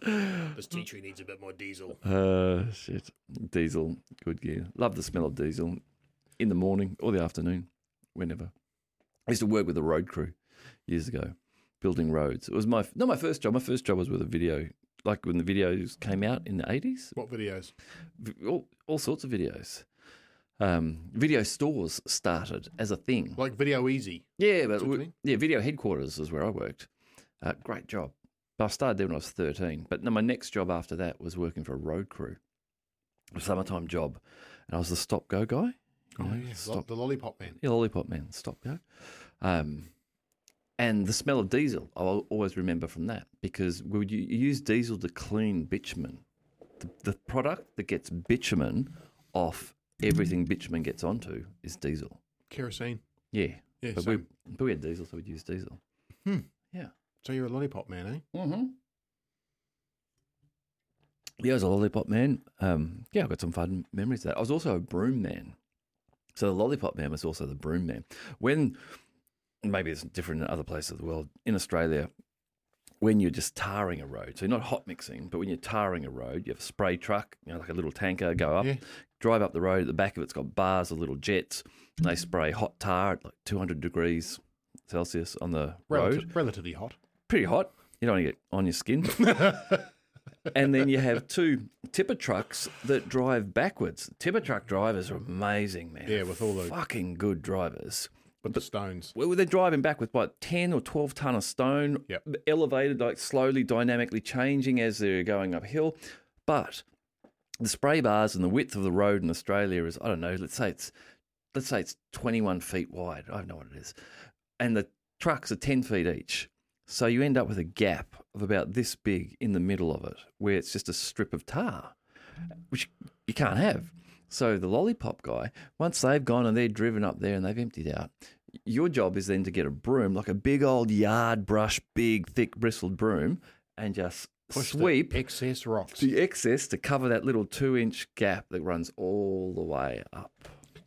This tea tree needs a bit more diesel. Uh, shit. Diesel, good gear. Love the smell of diesel in the morning or the afternoon, whenever. I used to work with a road crew years ago, building roads. It was my not my first job. My first job was with a video, like when the videos came out in the eighties. What videos? All, all sorts of videos. Um, video stores started as a thing, like Video Easy. Yeah, but we, yeah, Video Headquarters is where I worked. Uh, great job. But I started there when I was thirteen. But no, my next job after that was working for a road crew, a summertime job, and I was the stop go guy. You know, oh, yeah. Stop. The lollipop man. Yeah, lollipop man. Stop, go. Um, and the smell of diesel, I'll always remember from that because we would, you use diesel to clean bitumen. The, the product that gets bitumen off everything bitumen gets onto is diesel. Kerosene. Yeah. Yeah, but, so, we, but we had diesel, so we'd use diesel. Hmm. Yeah. So you're a lollipop man, eh? Mm-hmm. Yeah, I was a lollipop man. Um, yeah, I've got some fun memories of that. I was also a broom man. So the lollipop man was also the broom man. When, maybe it's different in other places of the world, in Australia, when you're just tarring a road, so you're not hot mixing, but when you're tarring a road, you have a spray truck, you know, like a little tanker, go up, yeah. drive up the road. At the back of it's got bars of little jets, and they spray hot tar at like two hundred degrees Celsius on the Relative, road. Relatively hot. Pretty hot. You don't want to get on your skin. And then you have two tipper trucks that drive backwards. Tipper truck drivers are amazing, man. Yeah, with all the fucking good drivers. With but the stones. Well, they're driving back with what, ten or twelve ton of stone, yep. elevated, like slowly, dynamically changing as they're going uphill. But the spray bars and the width of the road in Australia is, I don't know, let's say it's let's say it's twenty-one feet wide. I don't know what it is. And the trucks are ten feet each. So you end up with a gap of about this big in the middle of it where it's just a strip of tar, which you can't have. So the lollipop guy, once they've gone and they're driven up there and they've emptied out, your job is then to get a broom, like a big old yard brush, big, thick, bristled broom, and just push sweep the excess rocks. The excess to cover that little two-inch gap that runs all the way up.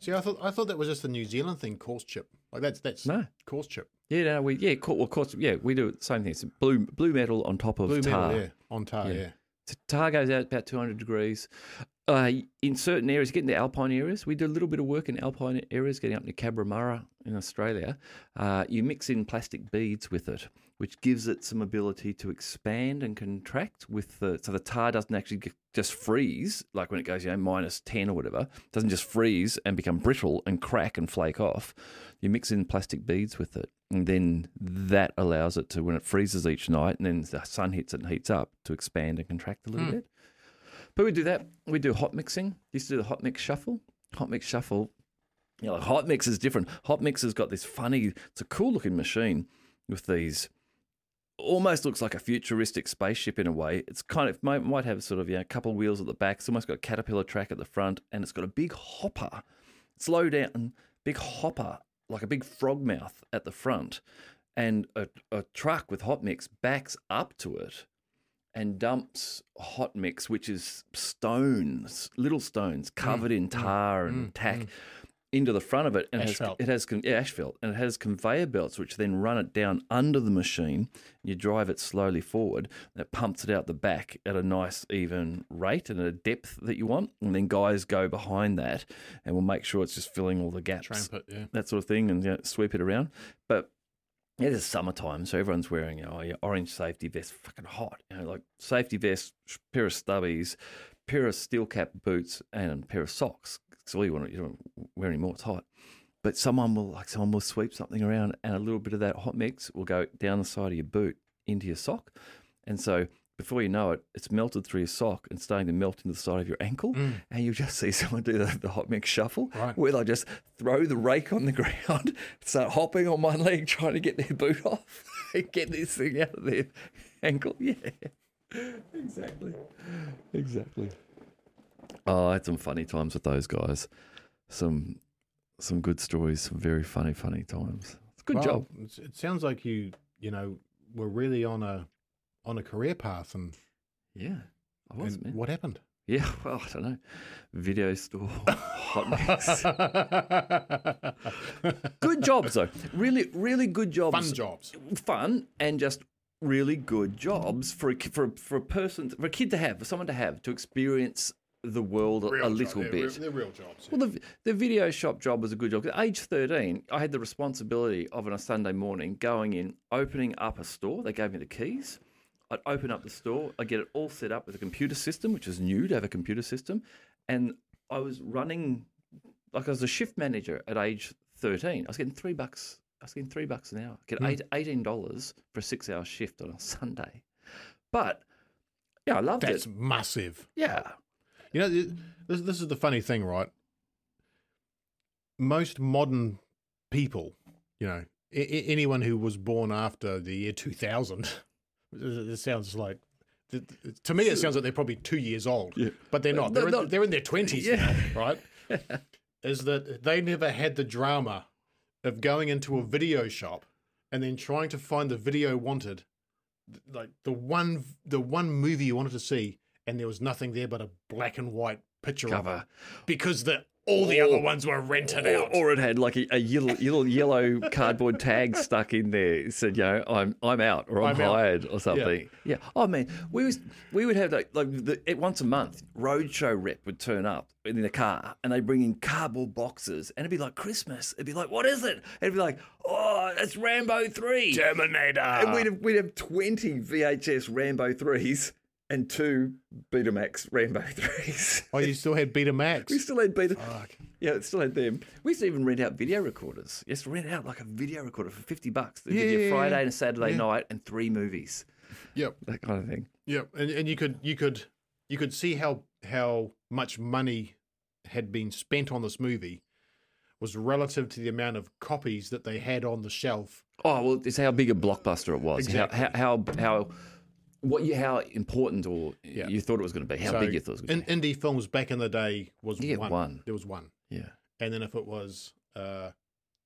See, I thought I thought that was just the New Zealand thing, courtship. Like that's that's no. courtship. Yeah, no, we yeah, well, courtship, yeah, we do the same thing. It's blue blue metal on top of blue tar. Metal, yeah, on tar, yeah. yeah. So tar goes out about two hundred degrees. Uh, in certain areas, getting to alpine areas, we do a little bit of work in alpine areas, getting up to Cabramurra in Australia. Uh, you mix in plastic beads with it, which gives it some ability to expand and contract with the, so the tar doesn't actually get, just freeze, like when it goes, you know, minus ten or whatever, it doesn't just freeze and become brittle and crack and flake off. You mix in plastic beads with it, and then that allows it to, when it freezes each night and then the sun hits it and heats up, to expand and contract a little mm. bit. But we do that. We do hot mixing. Used to do the hot mix shuffle. Hot mix shuffle. You know, like hot mix is different. Hot mix has got this funny, it's a cool looking machine with these, almost looks like a futuristic spaceship in a way. It's kind of, might, might have sort of, you know, a couple of wheels at the back. It's almost got a caterpillar track at the front, and it's got a big hopper, slow down, big hopper, like a big frog mouth at the front. And a, a truck with hot mix backs up to it and dumps hot mix, which is stones, little stones covered mm. in tar and mm. tack, mm. into the front of it, and asphalt. It has, it has yeah, asphalt, and it has conveyor belts which then run it down under the machine. You drive it slowly forward, and it pumps it out the back at a nice even rate and at a depth that you want. And then guys go behind that, and we'll make sure it's just filling all the gaps, train pit, yeah. that sort of thing, and you know, sweep it around. But it is summertime, so everyone's wearing, you know, your orange safety vest, fucking hot. You know, like safety vest, pair of stubbies, pair of steel cap boots, and a pair of socks. It's all you want. You don't wear any more. It's hot. But someone will, like, someone will sweep something around, and a little bit of that hot mix will go down the side of your boot into your sock. And so before you know it, it's melted through your sock and starting to melt into the side of your ankle. Mm. And you just see someone do the, the hot mix shuffle, right. where they just throw the rake on the ground, start hopping on one leg, trying to get their boot off, and get this thing out of their ankle. Yeah, exactly, exactly. Oh, I had some funny times with those guys. Some, some good stories. Some very funny, funny times. It's a good well, job. It sounds like you, you know, were really on a. on a career path, and yeah, I was. Man. What happened? Yeah, well, I don't know. Video store, hot mix. Good jobs though. Really, really good jobs. Fun jobs. Fun and just really good jobs for a, for for a person, for a kid to have, for someone to have, to experience the world real a little job, yeah, bit. They're real jobs. Yeah. Well, the the video shop job was a good job. At age thirteen, I had the responsibility of on a Sunday morning going in, opening up a store. They gave me the keys. I'd open up the store. I'd get it all set up with a computer system, which is new to have a computer system. And I was running, like I was a shift manager at age thirteen. I was getting three bucks. I was getting three bucks an hour. I get eight, eighteen dollars for a six-hour shift on a Sunday. But, yeah, I loved That's it. That's massive. Yeah. You know, this, this is the funny thing, right? Most modern people, you know, I- anyone who was born after the year two thousand... It sounds like, to me, it sounds like they're probably two years old, yeah. but they're not. They're, no, in, they're in their twenties yeah. now, right? Is that they never had the drama of going into a video shop and then trying to find the video wanted, like the one the one movie you wanted to see, and there was nothing there but a black and white picture cover of it because the all the or, other ones were rented or, out, or it had like a, a yellow, yellow, yellow cardboard tag stuck in there. It said, you know, I'm I'm out or I'm, I'm hired out. Or something. Yeah. yeah. Oh man, we was we would have like, like the, once a month, roadshow rep would turn up in the car and they'd bring in cardboard boxes and it'd be like Christmas. It'd be like, what is it? It'd be like, oh, it's Rambo three, Terminator, and we'd have, we'd have twenty V H S Rambo threes. And two Betamax Rambo threes. Oh, you still had Betamax? We still had Betamax. Oh, okay. Yeah, still had them. We used to even rent out video recorders. Yes, rent out like a video recorder for fifty bucks. They yeah, give you a Friday and a Saturday yeah. night and three movies. Yep. That kind of thing. Yep. And and you could you could you could see how how much money had been spent on this movie was relative to the amount of copies that they had on the shelf. Oh, well, it's how big a blockbuster it was. Exactly. How how how, how What you, how important or yeah. you thought it was going to be, how so big you thought it was going to in, be. Indie films back in the day was yeah, one. one. There was one. Yeah. And then if it was uh,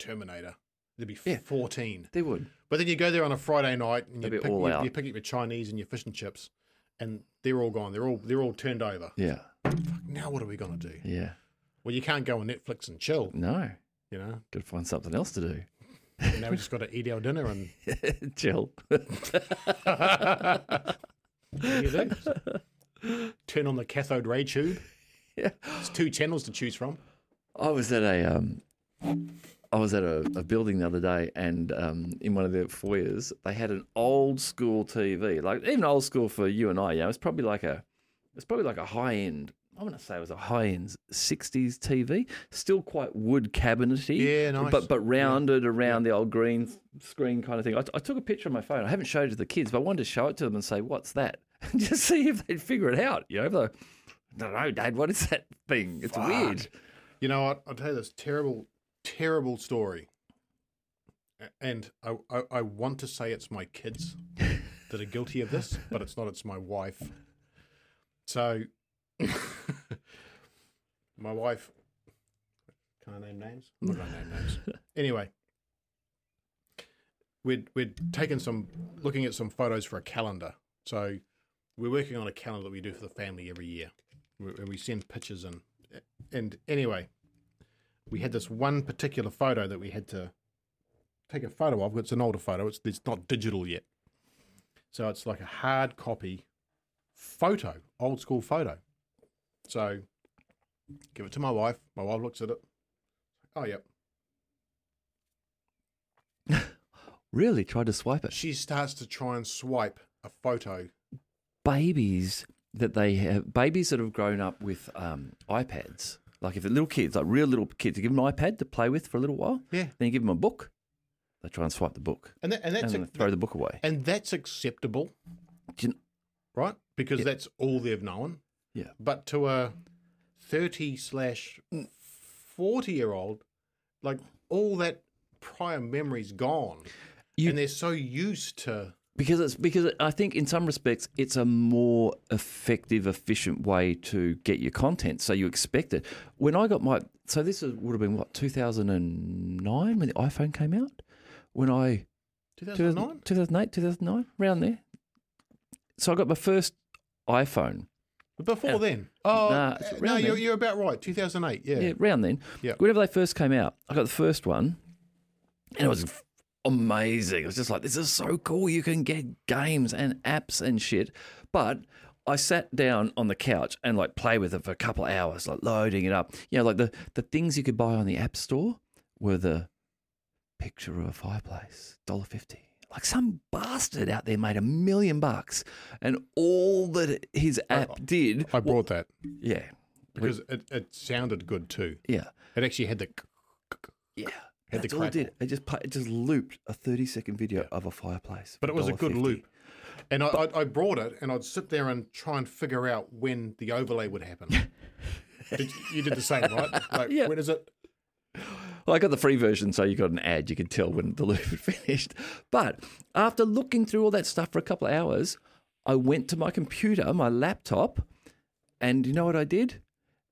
Terminator, there'd be yeah. fourteen. There would. But then you go there on a Friday night and you pick, all you, out. you pick up your Chinese and your fish and chips and they're all gone. They're all they're all turned over. Yeah. Fuck, now what are we going to do? Yeah. Well, you can't go on Netflix and chill. No. You know? Got to find something else to do. And now we just got to eat our dinner and chill. Turn on the cathode ray tube. Yeah, there's two channels to choose from. I was at a, um, I was at a, a building the other day, and um, in one of the foyers, they had an old school T V, like even old school for you and I. You know, it's probably like a, it's probably like a high end. I want to say it was a high-end sixties T V, still quite wood cabinety, yeah, nice. but but rounded yeah. around yeah. the old green screen kind of thing. I, t- I took a picture on my phone. I haven't showed it to the kids, but I wanted to show it to them and say, "What's that?" And just see if they'd figure it out. You know, like, no, no, Dad, what is that thing? It's Fuck. weird. You know, I, I'll tell you this terrible, terrible story, and I I, I want to say it's my kids that are guilty of this, but it's not. It's my wife. So. My wife, can I name names? I'm not going to name names. Anyway, we'd we'd taken some, looking at some photos for a calendar. So we're working on a calendar that we do for the family every year, and we send pictures in. And anyway, we had this one particular photo that we had to take a photo of. It's an older photo. It's it's not digital yet, so it's like a hard copy photo, old school photo. So, give it to my wife. My wife looks at it. Oh, yep. Really? Tried to swipe it? She starts to try and swipe a photo. Babies that they have, babies that have grown up with um, iPads. Like if the little kids, like real little kids, you give them an iPad to play with for a little while. Yeah. Then you give them a book. They try and swipe the book. And, that, and that's and ac- throw the book away. And that's acceptable, you know, right? Because yeah. that's all they've known. Yeah. But to a thirty slash forty year old, like all that prior memory's gone, you, and they're so used to because it's because I think in some respects it's a more effective, efficient way to get your content. So you expect it. When I got my so this is, would have been what two thousand and nine when the iPhone came out. When I two thousand nine, two thousand eight, two thousand nine, around there. So I got my first iPhone. Before uh, then, oh nah, no, you're, you're about right. Two thousand eight, yeah, yeah, around then. Yeah, whenever they first came out, I got the first one, and it was f- amazing. It was just like, this is so cool. You can get games and apps and shit. But I sat down on the couch and like play with it for a couple of hours, like loading it up. You know, like the the things you could buy on the app store were the picture of a fireplace, dollar fifty. Like some bastard out there made a million bucks, and all that his app I, did. I bought well, that. Yeah, because it, it sounded good too. Yeah, it actually had the. Yeah, had that's the all it did. It just it just looped a thirty second video yeah. of a fireplace. But it was a good fifty loop, and I, but, I I brought it, and I'd sit there and try and figure out when the overlay would happen. did, you did the same, right? Like, yeah. When is it? Well, I got the free version, so you got an ad. You could tell when the loop had finished. But after looking through all that stuff for a couple of hours, I went to my computer, my laptop, and you know what I did?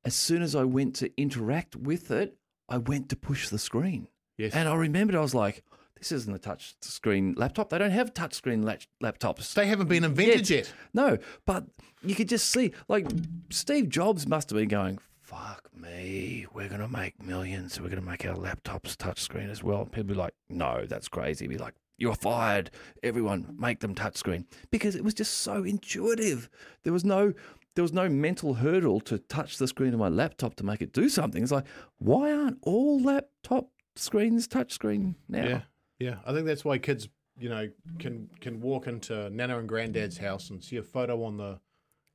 As soon as I went to interact with it, I went to push the screen. Yes. And I remembered I was like, this isn't a touch screen laptop. They don't have touch screen la- laptops. They haven't been invented yet. yet. No, but you could just see, like, Steve Jobs must have been going, fuck me, we're going to make millions. We're going to make our laptops touch screen as well. And people be like, no, that's crazy. Be like, you're fired. Everyone, make them touch screen. Because it was just so intuitive. There was no... There was no mental hurdle to touch the screen of my laptop to make it do something. It's like, why aren't all laptop screens touchscreen now? Yeah, yeah. I think that's why kids, you know, can can walk into Nana and Granddad's house and see a photo on the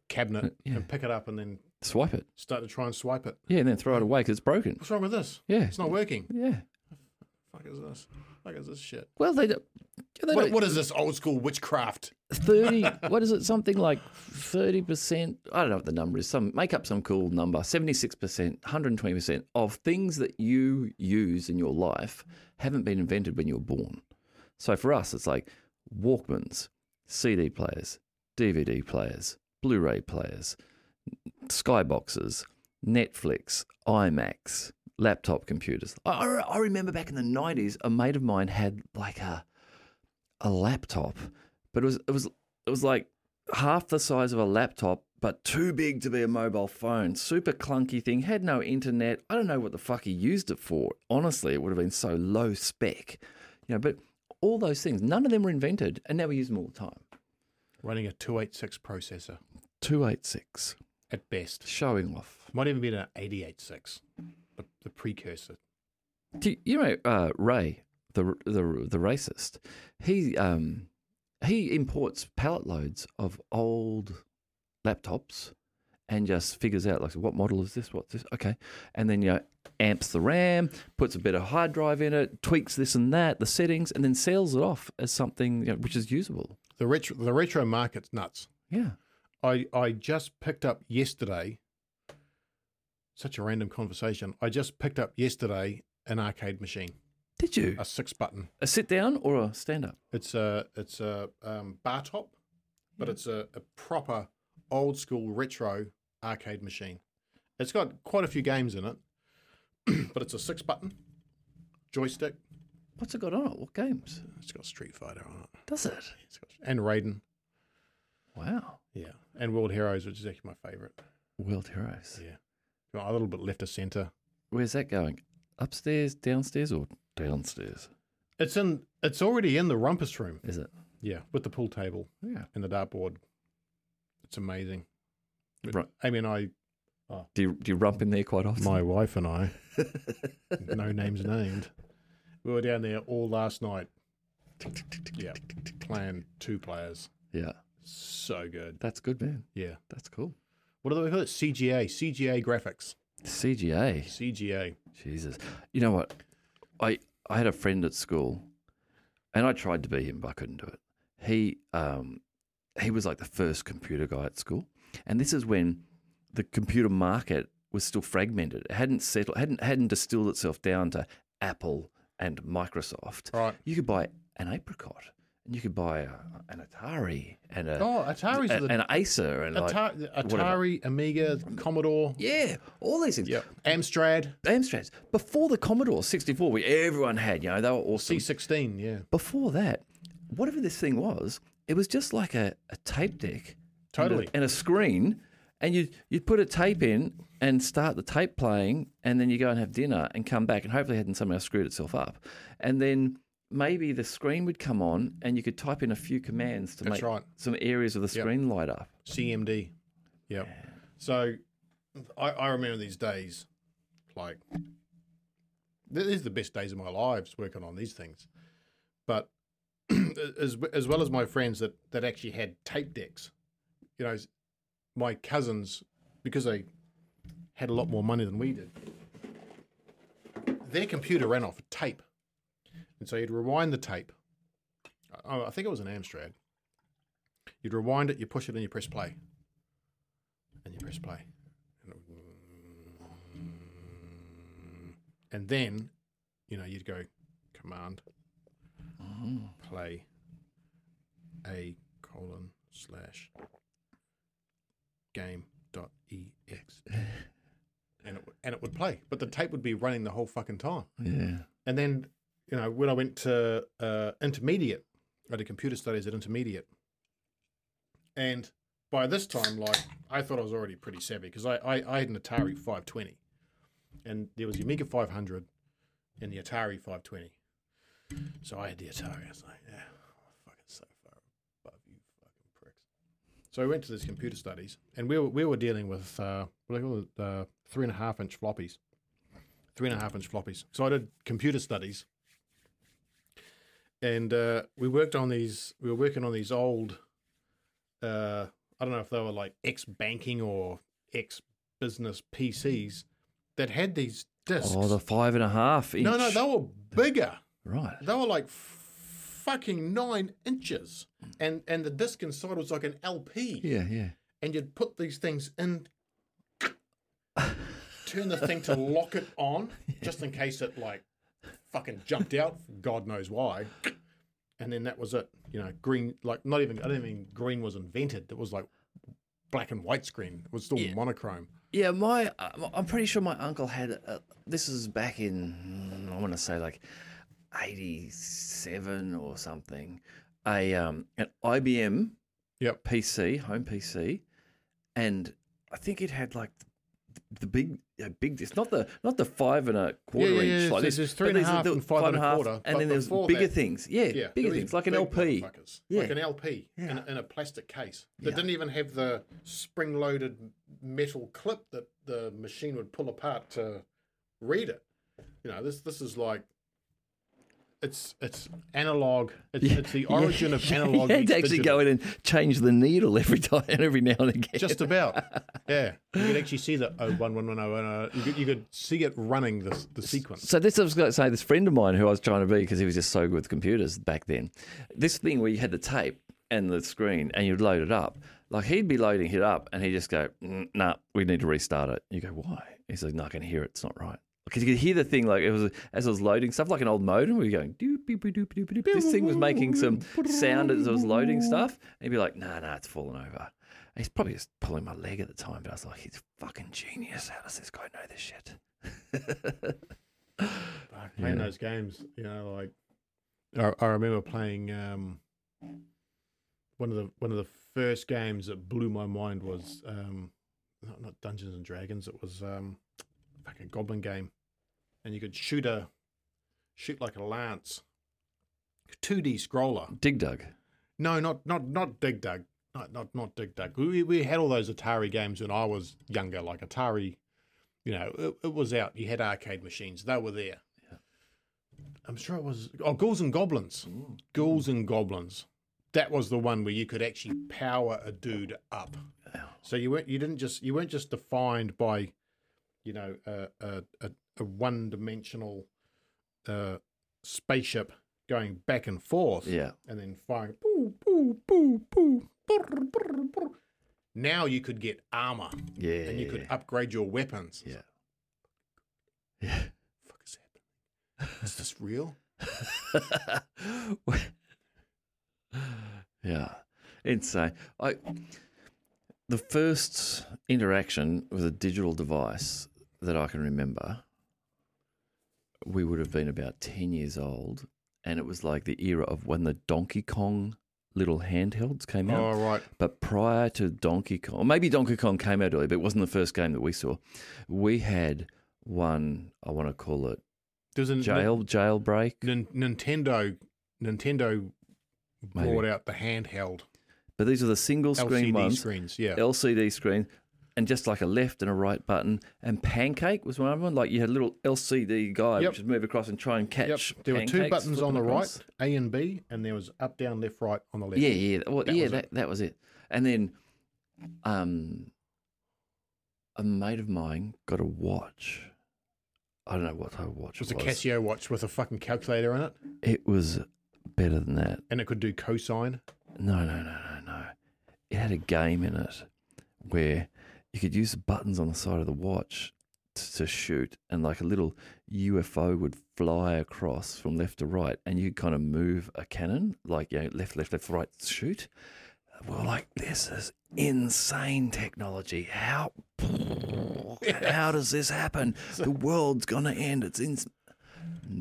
cabinet yeah. and pick it up and then swipe it. Start to try and swipe it. Yeah, and then throw it away because it's broken. What's wrong with this? Yeah, it's not working. Yeah. What the fuck is this? What the fuck is this shit? Well, they don't. They what, don't what is this old school witchcraft? thirty What is it? Something like thirty percent. I don't know what the number is. Some make up some cool number. seventy-six percent, one hundred twenty percent of things that you use in your life haven't been invented when you were born. So for us, it's like Walkmans, C D players, D V D players, Blu-ray players, Skyboxes, Netflix, iMacs, laptop computers. I, I remember back in the nineties, a mate of mine had like a a laptop. But it was it was it was like half the size of a laptop, but too big to be a mobile phone. Super clunky thing. Had no internet. I don't know what the fuck he used it for. Honestly, it would have been so low spec, you know. But all those things, none of them were invented, and now we use them all the time. Running a two eighty-six processor. two eighty-six at best. Showing off. Might even be an eighty-eight six, the, the precursor. Do you, you know uh, Ray, the the the racist? He um. He imports pallet loads of old laptops and just figures out, like, what model is this? What's this? Okay. And then, you know, amps the RAM, puts a bit of hard drive in it, tweaks this and that, the settings, and then sells it off as something, you know, which is usable. The retro, the retro market's nuts. Yeah. I, I just picked up yesterday, such a random conversation, I just picked up yesterday an arcade machine. Did you? A six button. A sit down or a stand up? It's a it's a um, bar top, but yeah. it's a, a proper old school retro arcade machine. It's got quite a few games in it, but it's a six button joystick. What's it got on it? What games? It's got Street Fighter on it. Does it? It's got, and Raiden. Wow. Yeah, and World Heroes, which is actually my favourite. World Heroes. Yeah. Well, a little bit left of centre. Where's that going? Upstairs, downstairs, or downstairs? It's in. It's already in the rumpus room. Is it? Yeah, with the pool table. Yeah, and the dartboard. It's amazing. Right. Amy and I. Oh, do you, do you rump in there quite often? My wife and I. No names named. We were down there all last night. Yeah, playing two players. Yeah, so good. That's good, man. Yeah, that's cool. What do they call it? C G A. C G A graphics. C G A. C G A. Jesus. You know what? I, I had a friend at school, and I tried to be him, but I couldn't do it. He um, he was like the first computer guy at school, and this is when the computer market was still fragmented. It hadn't settled, hadn't hadn't distilled itself down to Apple and Microsoft. Right. You could buy an Apricot, and you could buy a, an Atari, and a oh, Atari's a, the, an Acer, and Atari, like, Atari, Amiga, Commodore, yeah, all these things. Yep. Amstrad, Amstrads. Before the Commodore sixty-four, we everyone had, you know, they were awesome. C sixteen, yeah. Before that, whatever this thing was, it was just like a, a tape deck, totally, and a, and a screen, and you you put a tape in and start the tape playing, and then you go and have dinner and come back, and hopefully it hadn't somehow screwed itself up, and then. Maybe the screen would come on and you could type in a few commands to That's make right. some areas of the screen yep. light up. C M D. Yep. Yeah. So I, I remember these days, like, these are the best days of my lives working on these things. But as as well as my friends that, that actually had tape decks, you know, my cousins, because they had a lot more money than we did, their computer ran off tape. And so you'd rewind the tape. I think it was an Amstrad. You'd rewind it, you push it, and you press play. And you press play. And then, you know, you'd go command, oh. play, a colon slash game dot ex. And it, and it would play. But the tape would be running the whole fucking time. Yeah. And then, you know, when I went to uh, intermediate, I did computer studies at intermediate. And by this time, like, I thought I was already pretty savvy because I, I, I had an Atari five twenty. And there was the Amiga five hundred and the Atari five twenty. So I had the Atari. I was like, yeah, I'm fucking so far above you fucking pricks. So I went to this computer studies, and we were, we were dealing with, uh, what do you call it, uh, three and a half inch floppies. Three and a half inch floppies. So I did computer studies. And uh, we worked on these, we were working on these old, uh, I don't know if they were like ex-banking or ex-business P Cs that had these discs. Oh, the five and a half inch. No, no, they were bigger. Right. They were like fucking nine inches. And, and the disc inside was like an L P. Yeah, yeah. And you'd put these things in, turn the thing to lock it on, yeah. just in case it like, fucking jumped out, God knows why, and then that was it. You know, green, like not even. I don't even green was invented. It was like black and white screen. It was still yeah. monochrome. Yeah, my uh, I'm pretty sure my uncle had. A, this is back in I want to say like eighty-seven or something. A um an I B M yep. P C, home P C, and I think it had like the, the big. A big, it's not the not the five and a quarter yeah, yeah, inch yeah, like this. There's three and a half and five and a quarter, and then there's bigger that, things. Yeah, yeah bigger things like an L P, yeah. like an L P yeah. in, a, in a plastic case that yeah. didn't even have the spring-loaded metal clip that the machine would pull apart to read it. You know, this this is like it's it's analog. It's, yeah. it's the origin yeah. of analog. You had to actually digital. Go in and change the needle every time, every now and again. Just about, yeah. You could actually see the oh one one one oh one. You could, you could see it running the the sequence. So this I was going to say. This friend of mine who I was trying to be because he was just so good with computers back then. This thing where you had the tape and the screen and you'd load it up. Like he'd be loading it up and he'd just go, mm, "Nah, we need to restart it." You go, "Why?" He's like, "No, I can hear it. It's not right." Because you could hear the thing, like, it was as it was loading stuff, like an old modem, we were going, doop, doop, doop, doop, doop. This thing was making some sound as it was loading stuff. And he'd be like, nah, nah, it's falling over. And he's probably just pulling my leg at the time, but I was like, he's fucking genius. How does this guy know this shit? Playing yeah. those games, you know, like, I, I remember playing um, one of the one of the first games that blew my mind was, um, not, not Dungeons and Dragons, it was... Um, like a goblin game, and you could shoot a shoot like a lance. two D scroller. Dig Dug. No, not not not Dig Dug. Not not not Dig Dug. We we had all those Atari games when I was younger, like Atari. You know, it, it was out. You had arcade machines; they were there. Yeah. I'm sure it was. Oh, Ghouls and Goblins. Ooh. Ghouls and Goblins. That was the one where you could actually power a dude up. Wow. So you weren't you didn't just you weren't just defined by. You know, uh, uh, a a one-dimensional uh, spaceship going back and forth, yeah, and then firing. Boo, boo, boo, boo, brr, brr, brr. Now you could get armor, yeah, and you could upgrade your weapons. Yeah, yeah. What the fuck is happening? Is this real? yeah, insane. I the first interaction with a digital device. That I can remember, we would have been about ten years old, and it was like the era of when the Donkey Kong little handhelds came out. Oh, right. But prior to Donkey Kong, or maybe Donkey Kong came out early, but it wasn't the first game that we saw. We had one, I want to call it There's a jail, n- jailbreak. N- Nintendo Nintendo maybe. Brought out the handheld. But these are the single screen L C D ones. Screens, yeah. L C D screen. And just like a left and a right button, and Pancake was one of them. Like you had a little L C D guy yep. which would move across and try and catch. Yep. There were two buttons on the across. Right, A and B, and there was up, down, left, right on the left. Yeah, yeah, well, that yeah, that, that was it. And then, um, a mate of mine got a watch. I don't know what type of watch it was. It was a Casio watch with a fucking calculator in it. It was better than that, and it could do cosine. No, no, no, no, no. It had a game in it where. You could use the buttons on the side of the watch to, to shoot, and like a little U F O would fly across from left to right, and you kind of move a cannon, like you know, left, left, left, right, shoot. We were like, this is insane technology. How, yeah. how does this happen? So, the world's going to end. It's in.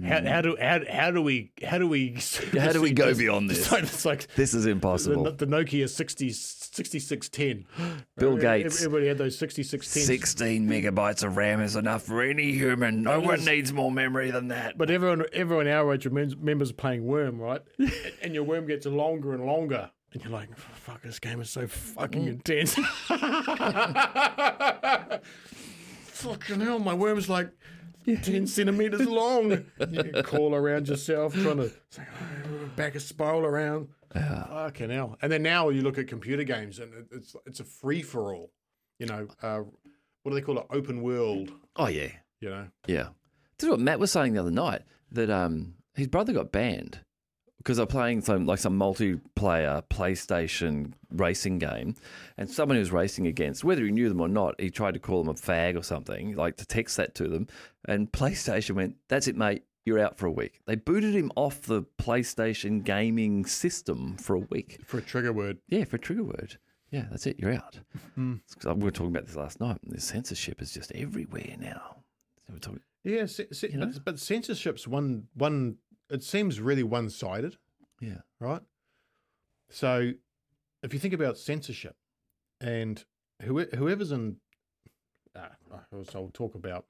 How, how do how, how do we how do we how do we go this, beyond this? It's like this is impossible. The, the Nokia sixty, sixty-six ten. Bill Gates. Everybody had those sixty-six ten. Sixteen megabytes of RAM is enough for any human. No one needs more memory than that. But everyone, everyone our age remembers playing Worm, right? And your Worm gets longer and longer. And you're like, fuck, this game is so fucking intense. Fucking hell, my Worm's like ten centimetres long. You call around yourself, trying to say, oh, back a spiral around. Yeah. Fucking hell. And then now you look at computer games and it's it's a free-for-all. You know, uh, what do they call it? Open world. Oh, yeah. You know? Yeah. This is what Matt was saying the other night, that um, his brother got banned. Because they're playing some like some multiplayer PlayStation racing game, and someone he was racing against, whether he knew them or not, he tried to call them a fag or something, like to text that to them. And PlayStation went, "That's it, mate. You're out for a week." They booted him off the PlayStation gaming system for a week for a trigger word. Yeah, for a trigger word. Yeah, that's it. You're out. Mm. We were talking about this last night. This censorship is just everywhere now. So we're talking, yeah, c- c- you know? but, but censorship's one one. It seems really one-sided. Yeah. Right? So if you think about censorship and who, whoever's in... Uh, so I'll talk about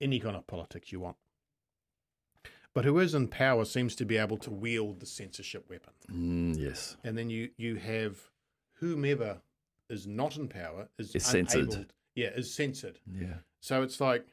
any kind of politics you want. But whoever's in power seems to be able to wield the censorship weapon. Mm, yes. And then you, you have whomever is not in power is it's unable, censored. Yeah, is censored. Yeah. So it's like...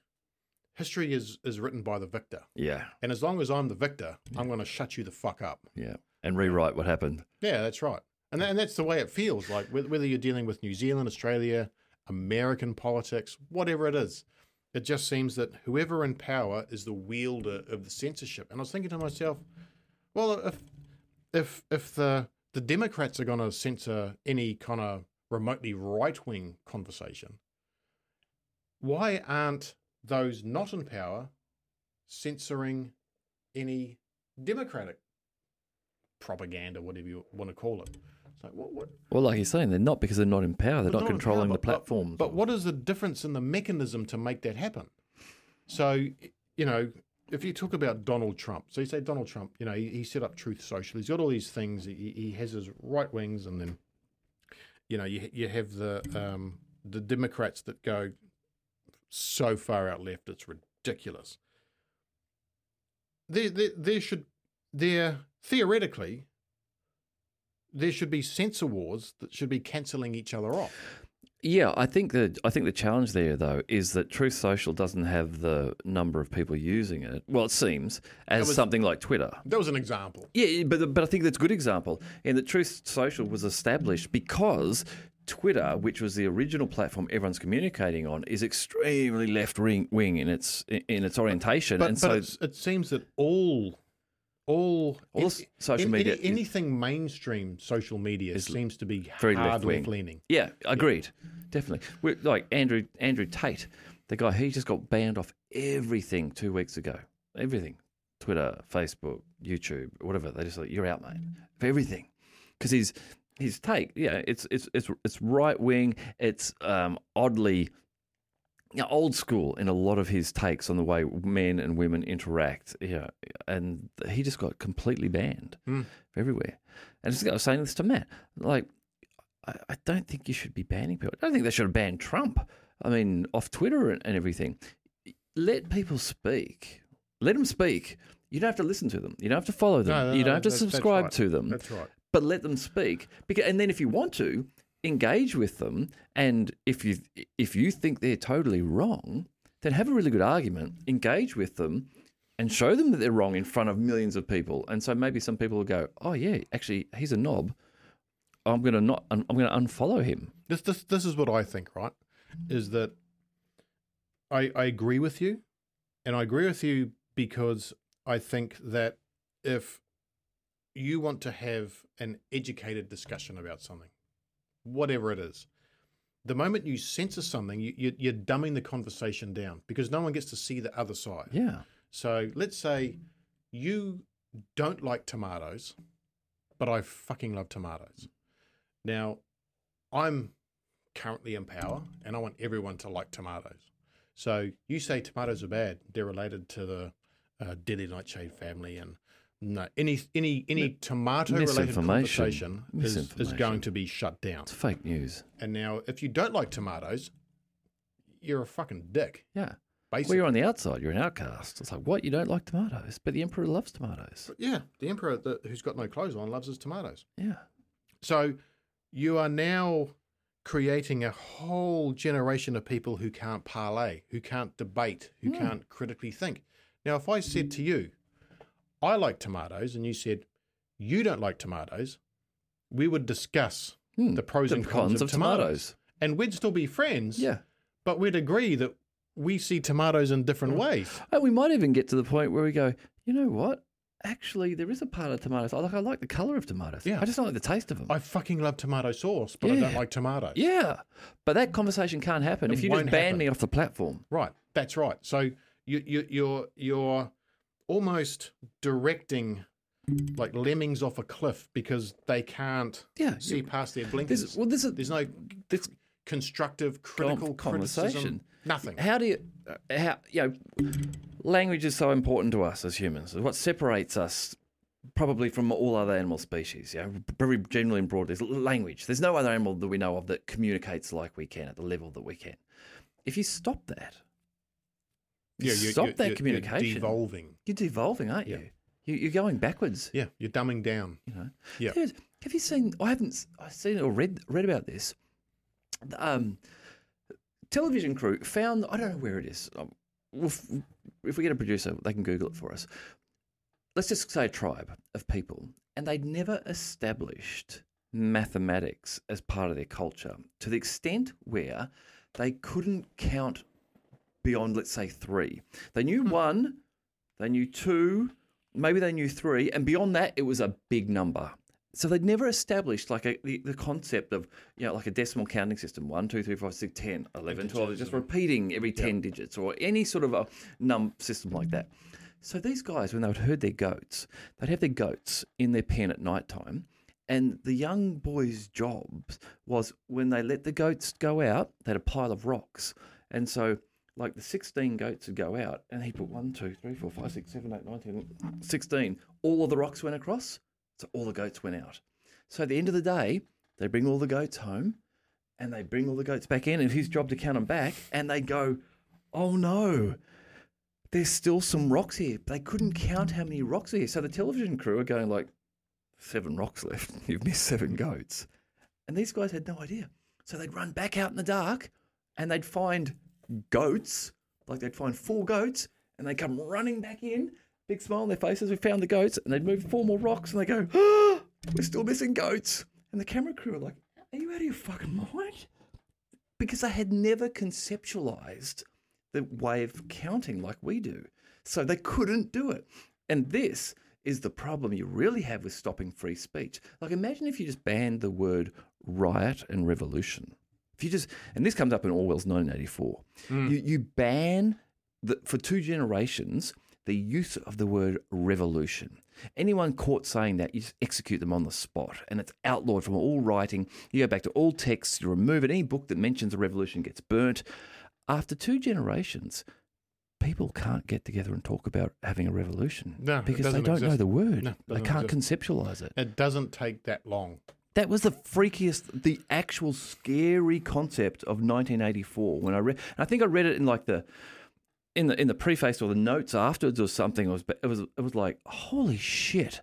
History is, is written by the victor. Yeah. And as long as I'm the victor, yeah. I'm going to shut you the fuck up. Yeah. And rewrite what happened. Yeah, that's right. And that, and that's the way it feels. Like whether you're dealing with New Zealand, Australia, American politics, whatever it is, it just seems that whoever in power is the wielder of the censorship. And I was thinking to myself, well, if if if the, the Democrats are going to censor any kind of remotely right-wing conversation, why aren't... those not in power censoring any democratic propaganda, whatever you want to call it. It's like, what, what? Well, like you're saying, they're not because they're not in power. They're not, not controlling power, the platforms. But, but what is the difference in the mechanism to make that happen? So, you know, if you talk about Donald Trump, so you say Donald Trump, you know, he, he set up Truth Social. He's got all these things. He, he has his right wings, and then, you know, you you have the um, the Democrats that go... so far out left, it's ridiculous. There, there, there should, there theoretically, there should be censor wars that should be cancelling each other off. Yeah, I think the I think the challenge there though is that Truth Social doesn't have the number of people using it. Well, it seems as was, something like Twitter. That was an example. Yeah, but but I think that's a good example. And that Truth Social was established because. Twitter, which was the original platform everyone's communicating on, is extremely left-wing in its in its orientation, but, and but so it seems that all all, all any, social media, any, anything mainstream social media is, seems to be very hard left-leaning. Yeah, agreed, yeah. Definitely. We're, like Andrew Andrew Tate, the guy, he just got banned off everything two weeks ago. Everything, Twitter, Facebook, YouTube, whatever. They just like you're out, mate, for everything, because he's. His take, yeah, it's it's it's it's right wing. It's um, oddly, you know, old school in a lot of his takes on the way men and women interact. Yeah, you know, and he just got completely banned mm. everywhere. And I was saying this to Matt, like, I, I don't think you should be banning people. I don't think they should have banned Trump. I mean, off Twitter and, and everything. Let people speak. Let them speak. You don't have to listen to them. You don't have to follow them. No, no, you don't have to subscribe that's right. to them. That's right. But let them speak, because, and then if you want to engage with them, and if you if you think they're totally wrong, then have a really good argument, engage with them, and show them that they're wrong in front of millions of people. And so maybe some people will go, "Oh yeah, actually he's a knob. I'm gonna not. I'm gonna unfollow him." This this this is what I think, right? Is that I I agree with you, and I agree with you because I think that if you want to have an educated discussion about something, whatever it is. The moment you censor something, you, you, you're dumbing the conversation down because no one gets to see the other side. Yeah. So let's say you don't like tomatoes, but I fucking love tomatoes. Now, I'm currently in power and I want everyone to like tomatoes. So you say tomatoes are bad. They're related to the uh, deadly nightshade family, and no, any any any tomato-related conversation is, is going to be shut down. It's fake news. And now, if you don't like tomatoes, you're a fucking dick. Yeah. Basically. Well, you're on the outside. You're an outcast. It's like, what? You don't like tomatoes, but the emperor loves tomatoes. But yeah, the emperor the, who's got no clothes on loves his tomatoes. Yeah. So you are now creating a whole generation of people who can't parlay, who can't debate, who mm. can't critically think. Now, if I said to you, I like tomatoes, and you said, you don't like tomatoes, we would discuss mm, the pros the and cons, cons of, of tomatoes. tomatoes. And we'd still be friends, yeah. but we'd agree that we see tomatoes in different mm. ways. And we might even get to the point where we go, you know what? Actually, there is a part of tomatoes. I like, I like the colour of tomatoes. Yeah. I just don't like the taste of them. I fucking love tomato sauce, but yeah. I don't like tomatoes. Yeah, but that conversation can't happen it if you just ban happen. me off the platform. Right, that's right. So you, you, you're... you're almost directing like lemmings off a cliff because they can't yeah, see yeah. past their blinkers. There's, well, there's, a, there's no there's constructive, critical conversation. Criticism, nothing. How do you, how, you know, language is so important to us as humans. What separates us probably from all other animal species, you know, very generally and broadly, is language. There's no other animal that we know of that communicates like we can at the level that we can. If you stop that, Yeah, you're, Stop you're, that you're, communication. You're devolving. You're devolving, aren't you? Yeah. you? You're going backwards. Yeah, you're dumbing down. You know. Yeah. There's, have you seen? I haven't. I've seen or read read about this. Um, television crew found. I don't know where it is. If, if we get a producer, they can Google it for us. Let's just say a tribe of people, and they'd never established mathematics as part of their culture to the extent where they couldn't count beyond, let's say, three. They knew one, they knew two, maybe they knew three, and beyond that, it was a big number. So they'd never established like a, the, the concept of, you know, like a decimal counting system, one, two, three, four, six, ten, eleven, twelve, just repeating every ten yep. digits or any sort of a num system like that. So these guys, when they would herd their goats, they'd have their goats in their pen at night time. And the young boys' jobs was when they let the goats go out, they had a pile of rocks. And so like the sixteen goats would go out, and he put one, two, three, four, five, six, seven, eight, nine, ten, sixteen. All of the rocks went across, so all the goats went out. So at the end of the day, they bring all the goats home, and they bring all the goats back in, and his job to count them back, and they go, oh no, there's still some rocks here. They couldn't count how many rocks are here. So the television crew are going like, seven rocks left, you've missed seven goats. And these guys had no idea. So they'd run back out in the dark, and they'd find goats, like they'd find four goats, and they come running back in, big smile on their faces, we found the goats, and they'd move four more rocks, and they go, oh, we're still missing goats. And the camera crew are like, are you out of your fucking mind? Because they had never conceptualized the way of counting like we do. So they couldn't do it. And this is the problem you really have with stopping free speech. Like imagine if you just banned the word riot and revolution. If you just, and this comes up in Orwell's nineteen eighty-four, mm. you, you ban the, for two generations the use of the word revolution. Anyone caught saying that, you just execute them on the spot, and it's outlawed from all writing. You go back to all texts, you remove it. Any book that mentions a revolution gets burnt. After two generations, people can't get together and talk about having a revolution no, because they don't exist. know the word. No, they can't exist. conceptualize it. It doesn't take that long. That was the freakiest, the actual scary concept of nineteen eighty-four. When I read, I think I read it in like the, in the in the preface or the notes afterwards or something. It was it was it was like, holy shit,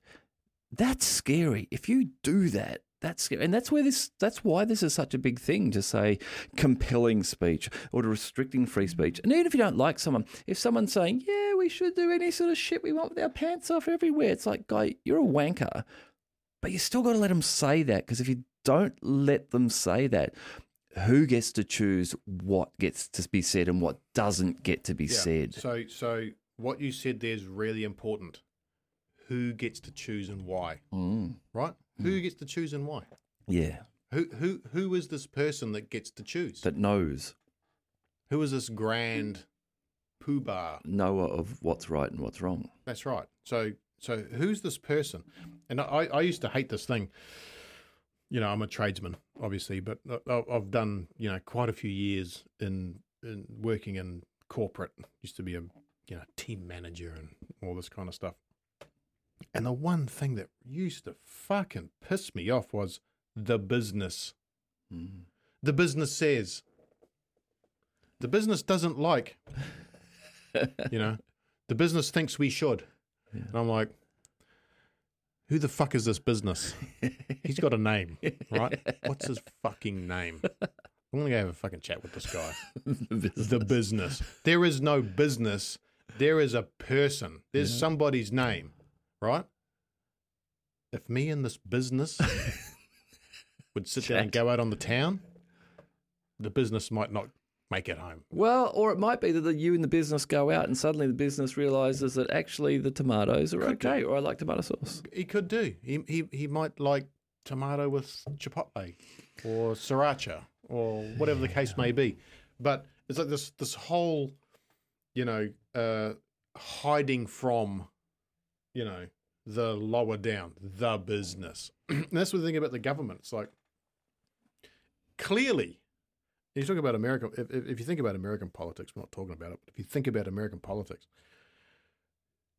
that's scary. If you do that, that's scary, and that's where this, that's why this is such a big thing to say, compelling speech or to restricting free speech. And even if you don't like someone, if someone's saying, yeah, we should do any sort of shit we want with our pants off everywhere, it's like, guy, you're a wanker. But you still got to let them say that, because if you don't let them say that, who gets to choose what gets to be said and what doesn't get to be yeah. said? So, so what you said there is really important. Who gets to choose and why? Mm. Right? Mm. Who gets to choose and why? Yeah. Who who who is this person that gets to choose? That knows. Who is this grand poobah? Knower of what's right and what's wrong. That's right. So. So who's this person? And I, I used to hate this thing. You know, I'm a tradesman, obviously, but I've done, you know, quite a few years in, in working in corporate, used to be a you know team manager and all this kind of stuff. And the one thing that used to fucking piss me off was the business. Mm. The business says. The business doesn't like, you know, the business thinks we should. Yeah. And I'm like, who the fuck is this business? He's got a name, right? What's his fucking name? I'm going to go have a fucking chat with this guy. the, business. the business. There is no business. There is a person. There's yeah. somebody's name, right? If me and this business would sit down and go out on the town, the business might not make it home. Well, or it might be that you and the business go out and suddenly the business realizes that actually the tomatoes are could okay, do. or I like tomato sauce. He could do. He, he he might like tomato with chipotle or sriracha or whatever yeah. the case may be. But it's like this this whole, you know, uh, hiding from, you know, the lower down, the business. And that's the thing about the government. It's like, clearly, you talk about American, if, if you think about American politics, we're not talking about it, but if you think about American politics,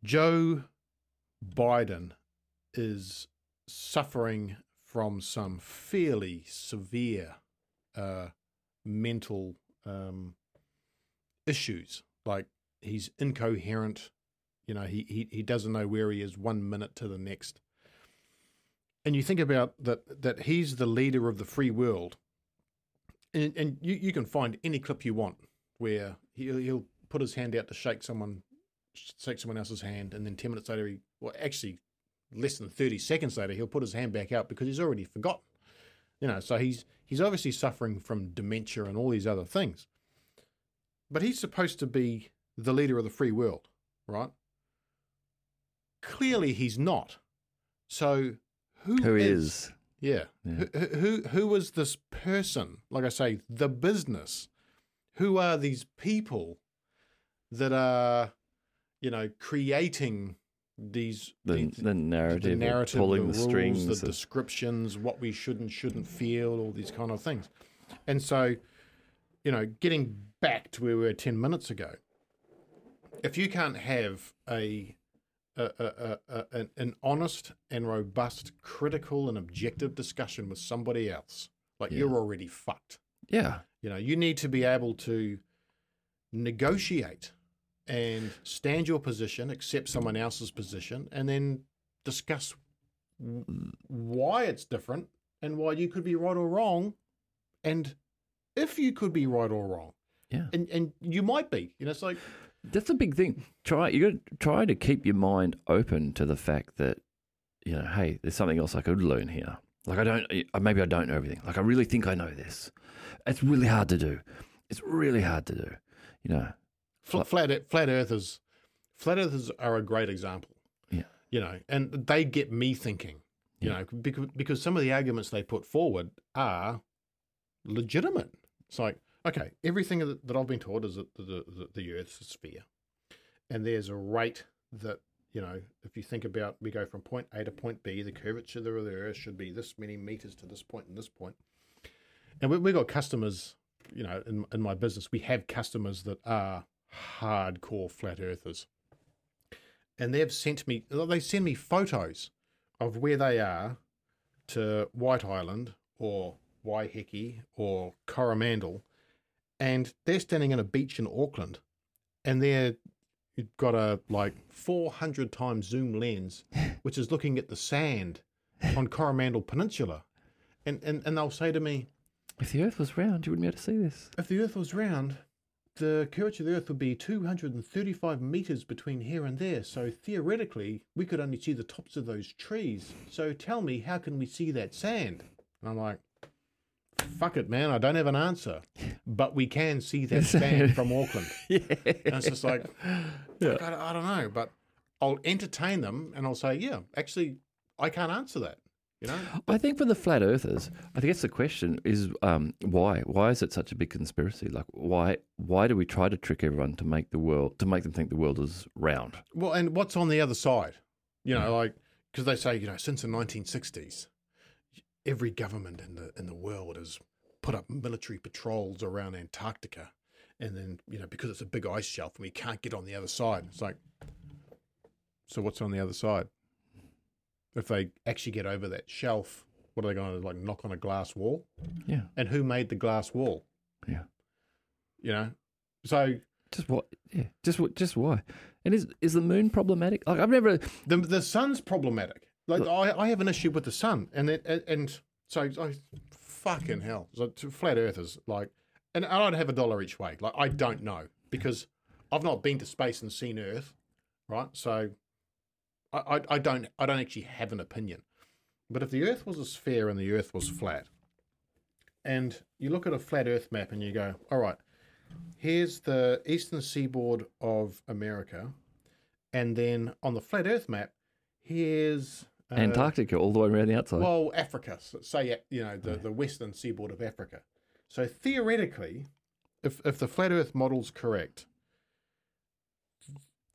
Joe Biden is suffering from some fairly severe uh, mental um, issues. Like, he's incoherent, you know, he, he, he doesn't know where he is one minute to the next. And you think about that, that he's the leader of the free world. And, and you, you can find any clip you want where he'll, he'll put his hand out to shake someone, shake someone else's hand, and then ten minutes later, he, well, actually less than thirty seconds later, he'll put his hand back out because he's already forgotten. You know, so he's he's obviously suffering from dementia and all these other things. But he's supposed to be the leader of the free world, right? Clearly, he's not. So who, who is? is? Yeah. yeah. Who, who who was this person? Like I say, the business. Who are these people that are, you know, creating these the, these, the narrative, the narrative, pulling the, rules, the strings, the of... descriptions, what we should and shouldn't feel, all these kind of things. And so, you know, getting back to where we were ten minutes ago, if you can't have a A, a, a, a, an honest and robust, critical and objective discussion with somebody else, like yeah. you're already fucked. Yeah. You know, you need to be able to negotiate and stand your position, accept someone else's position, and then discuss why it's different and why you could be right or wrong, and if you could be right or wrong. Yeah. And, and you might be. You know, it's like... That's a big thing. Try you got to try to keep your mind open to the fact that, you know, hey, there's something else I could learn here. Like I don't, maybe I don't know everything. Like I really think I know this. It's really hard to do. It's really hard to do. You know, flat flat, flat earthers, flat earthers are a great example. Yeah, you know, and they get me thinking. You yeah. know, because because some of the arguments they put forward are legitimate. It's like, okay, everything that I've been taught is that the, the, the Earth's a sphere. And there's a rate that, you know, if you think about, we go from point A to point B, the curvature of the Earth should be this many meters to this point and this point. And we, we've got customers, you know, in, in my business, we have customers that are hardcore flat earthers. And they've sent me, they send me photos of where they are to White Island or Waiheke or Coromandel. And they're standing on a beach in Auckland, and they're you've got a like four hundred times zoom lens, which is looking at the sand on Coromandel Peninsula, and and and they'll say to me, "If the Earth was round, you wouldn't be able to see this. If the Earth was round, the curvature of the Earth would be two hundred thirty-five meters between here and there. So theoretically, we could only see the tops of those trees. So tell me, how can we see that sand?" And I'm like, fuck it, man, I don't have an answer, but we can see that sand from Auckland. Yeah. And it's just like, yeah. I, I don't know, but I'll entertain them and I'll say, yeah, actually, I can't answer that. You know, but I think for the flat earthers, I think that's the question is um, why? Why is it such a big conspiracy? Like, why? Why do we try to trick everyone to make the world to make them think the world is round? Well, and what's on the other side? You know, yeah. like because they say, you know, since the nineteen sixties. Every government in the in the world has put up military patrols around Antarctica And then, you know, because it's a big ice shelf and we can't get on the other side, it's like, so what's on the other side? If they actually get over that shelf, what are they going to, like, knock on a glass wall? Yeah. And who made the glass wall? Yeah. You know? So... Just what? Yeah. Just what? Just why? And is is the moon problematic? Like I've never the the sun's problematic. Like I, I have an issue with the sun, and it, and, and so I, fucking hell. So flat earthers, like, and I don't have a dollar each way. Like I don't know because I've not been to space and seen Earth, right? So I, I I don't I don't actually have an opinion. But if the Earth was a sphere and the Earth was flat, and you look at a flat Earth map and you go, all right. Here's the eastern seaboard of America, and then on the flat Earth map, here's uh, Antarctica all the way around the outside. Well, Africa, say you know the, yeah. the western seaboard of Africa. So theoretically, if if the flat Earth model's correct,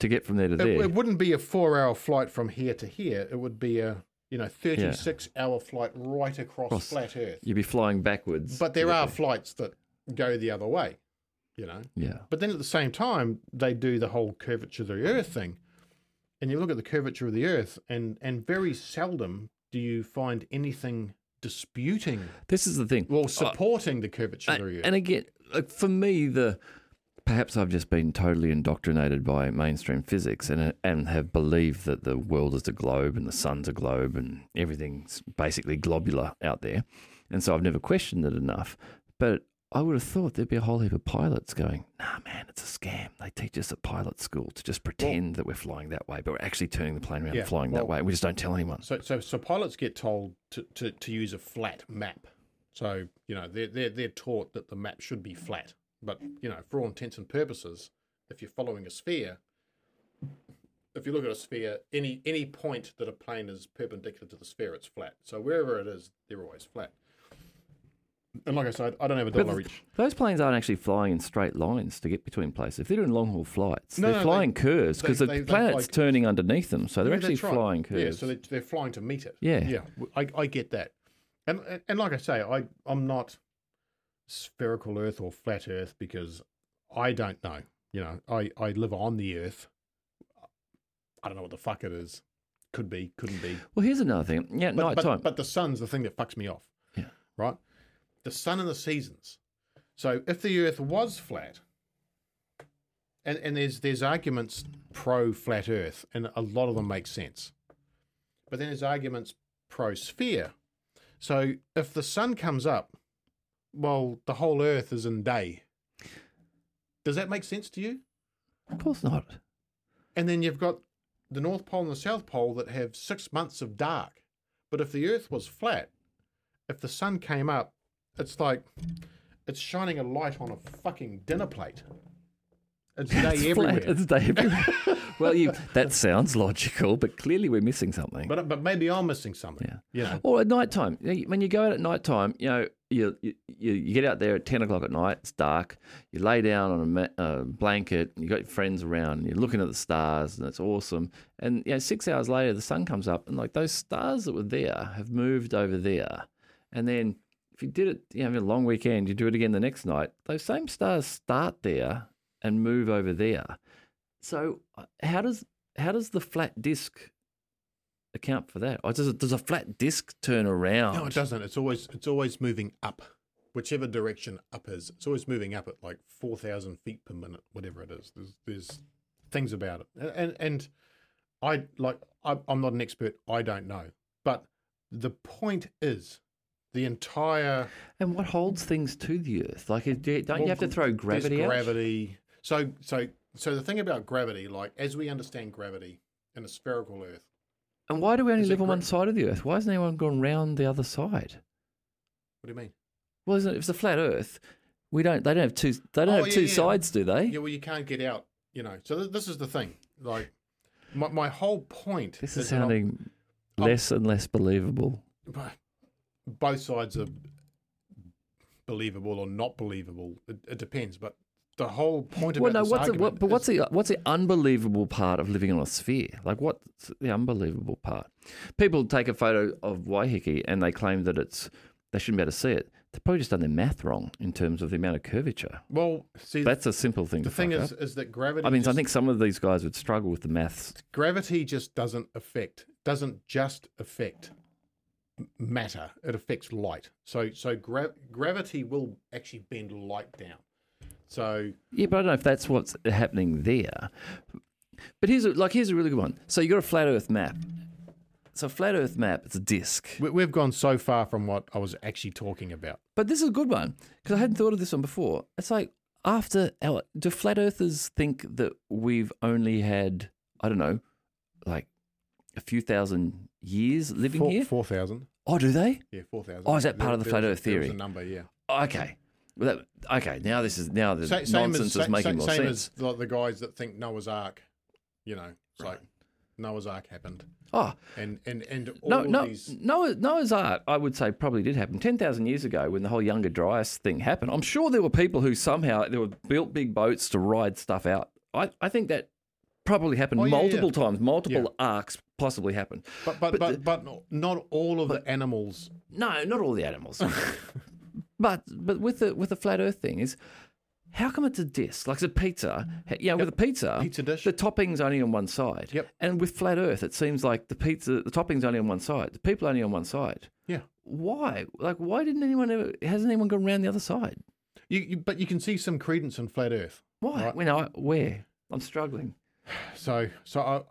to get from there to it, there, it wouldn't be a four-hour flight from here to here. It would be a you know thirty-six-hour yeah. flight right across, across flat Earth. You'd be flying backwards, but there are there. flights that go the other way. You know, yeah. But then at the same time, they do the whole curvature of the Earth thing, and you look at the curvature of the Earth, and and very seldom do you find anything disputing. This is the thing. Well, supporting uh, the curvature of the Earth. And again, like for me, the perhaps I've just been totally indoctrinated by mainstream physics, and and have believed that the world is a globe and the sun's a globe and everything's basically globular out there, and so I've never questioned it enough, but. I would have thought there'd be a whole heap of pilots going, nah, man, it's a scam. They teach us at pilot school to just pretend well, that we're flying that way, but we're actually turning the plane around yeah, and flying well, that way. We just don't tell anyone. So so, so pilots get told to, to, to use a flat map. So, you know, they're, they're, they're taught that the map should be flat. But, you know, for all intents and purposes, if you're following a sphere, if you look at a sphere, any any point that a plane is perpendicular to the sphere, it's flat. So wherever it is, they're always flat. And like I said, I don't have a dollar each. Those planes aren't actually flying in straight lines to get between places. If they're doing long-haul flights, no, they're no, flying they, curves because the they, planet's they turning underneath them, so they're yeah, actually flying curves. Yeah, so they, they're flying to meet it. Yeah. Yeah, I, I get that. And, and and like I say, I, I'm not spherical Earth or flat Earth because I don't know. You know, I, I live on the Earth. I don't know what the fuck it is. Could be, couldn't be. Well, here's another thing. Yeah, but, night but, time. But the sun's the thing that fucks me off. Yeah. Right? The sun and the seasons. So if the Earth was flat, and, and there's there's arguments pro-flat Earth, and a lot of them make sense. But then there's arguments pro-sphere. So if the sun comes up, well, the whole Earth is in day. Does that make sense to you? Of course not. And then you've got the North Pole and the South Pole that have six months of dark. But if the Earth was flat, if the sun came up, it's like, it's shining a light on a fucking dinner plate. It's day it's everywhere. Flat. It's day everywhere. Well, you, that sounds logical, but clearly we're missing something. But but maybe I'm missing something. Yeah. You know? Or at night time. When you go out at night time, you know, you, you you get out there at ten o'clock at night, it's dark, you lay down on a ma- uh, blanket, and you got your friends around, and you're looking at the stars, and it's awesome. And you know, six hours later, the sun comes up, and like those stars that were there have moved over there. And then... If you did it, you know, have a long weekend, you do it again the next night, those same stars start there and move over there. So how does how does the flat disc account for that? Or does it, does a flat disc turn around? No, it doesn't. It's always it's always moving up, whichever direction up is. It's always moving up at like four thousand feet per minute, whatever it is. There's there's things about it. And and I like I, I'm not an expert. I don't know. But the point is. The entire and what holds things to the Earth? Like, don't well, you have to throw gravity? There's gravity. Out? So, so, so the thing about gravity, like as we understand gravity in a spherical Earth, and why do we only live on gra- one side of the Earth? Why hasn't anyone gone round the other side? What do you mean? Well, isn't it, if it's a flat Earth, we don't. They don't have two. They don't oh, have yeah, two yeah. sides, do they? Yeah. Well, you can't get out. You know. So th- this is the thing. Like, my my whole point. This is, is sounding less and less believable. But, both sides are believable or not believable. It, it depends, but the whole point about well, no, this what's argument. The, what, but is, what's the what's the unbelievable part of living on a sphere? Like, what's the unbelievable part? People take a photo of Waiheke and they claim that it's they shouldn't be able to see it. they've probably just done their math wrong in terms of the amount of curvature. Well, see, that's a simple thing. The thing is, is that gravity. I mean, just, I think some of these guys would struggle with the maths. Gravity just doesn't affect, doesn't just affect matter. It affects light. So, so gra- gravity will actually bend light down. So yeah, but I don't know if that's what's happening there. But here's a, like here's a really good one. So you got a flat Earth map. So flat Earth map, it's a disc. We've gone so far from what I was actually talking about. But this is a good one because I hadn't thought of this one before. It's like after our, do flat Earthers think that we've only had I don't know, like a few thousand years living four, here? Four thousand. Oh, do they? Yeah, four thousand. Oh, is that part there, of the flat Earth theory? There was a number, yeah. Oh, okay. Well, that, okay, now this is now the same, nonsense same as, is making same, more same sense. Same as like the guys that think Noah's Ark, you know, it's right. like Noah's Ark happened. Oh, and and and all no, no, these Noah, Noah's Ark, I would say probably did happen ten thousand years ago when the whole Younger Dryas thing happened. I'm sure there were people who somehow there were built big boats to ride stuff out. I, I think that probably happened oh, yeah, multiple yeah. times, multiple yeah. arcs possibly happened. But but but but, the, but not, not all of but, the animals. No, not all the animals. But but with the with the flat Earth thing is, how come it's a disc? Like it's a pizza, you know, yep. with a pizza, pizza dish. The topping's only on one side. Yep. And with flat Earth, it seems like the pizza, the topping's only on one side, the people only on one side. Yeah. Why? Like, why didn't anyone ever? Hasn't anyone gone around the other side? You, you but you can see some credence in flat Earth. Why? Right? When I where I'm struggling. So so I,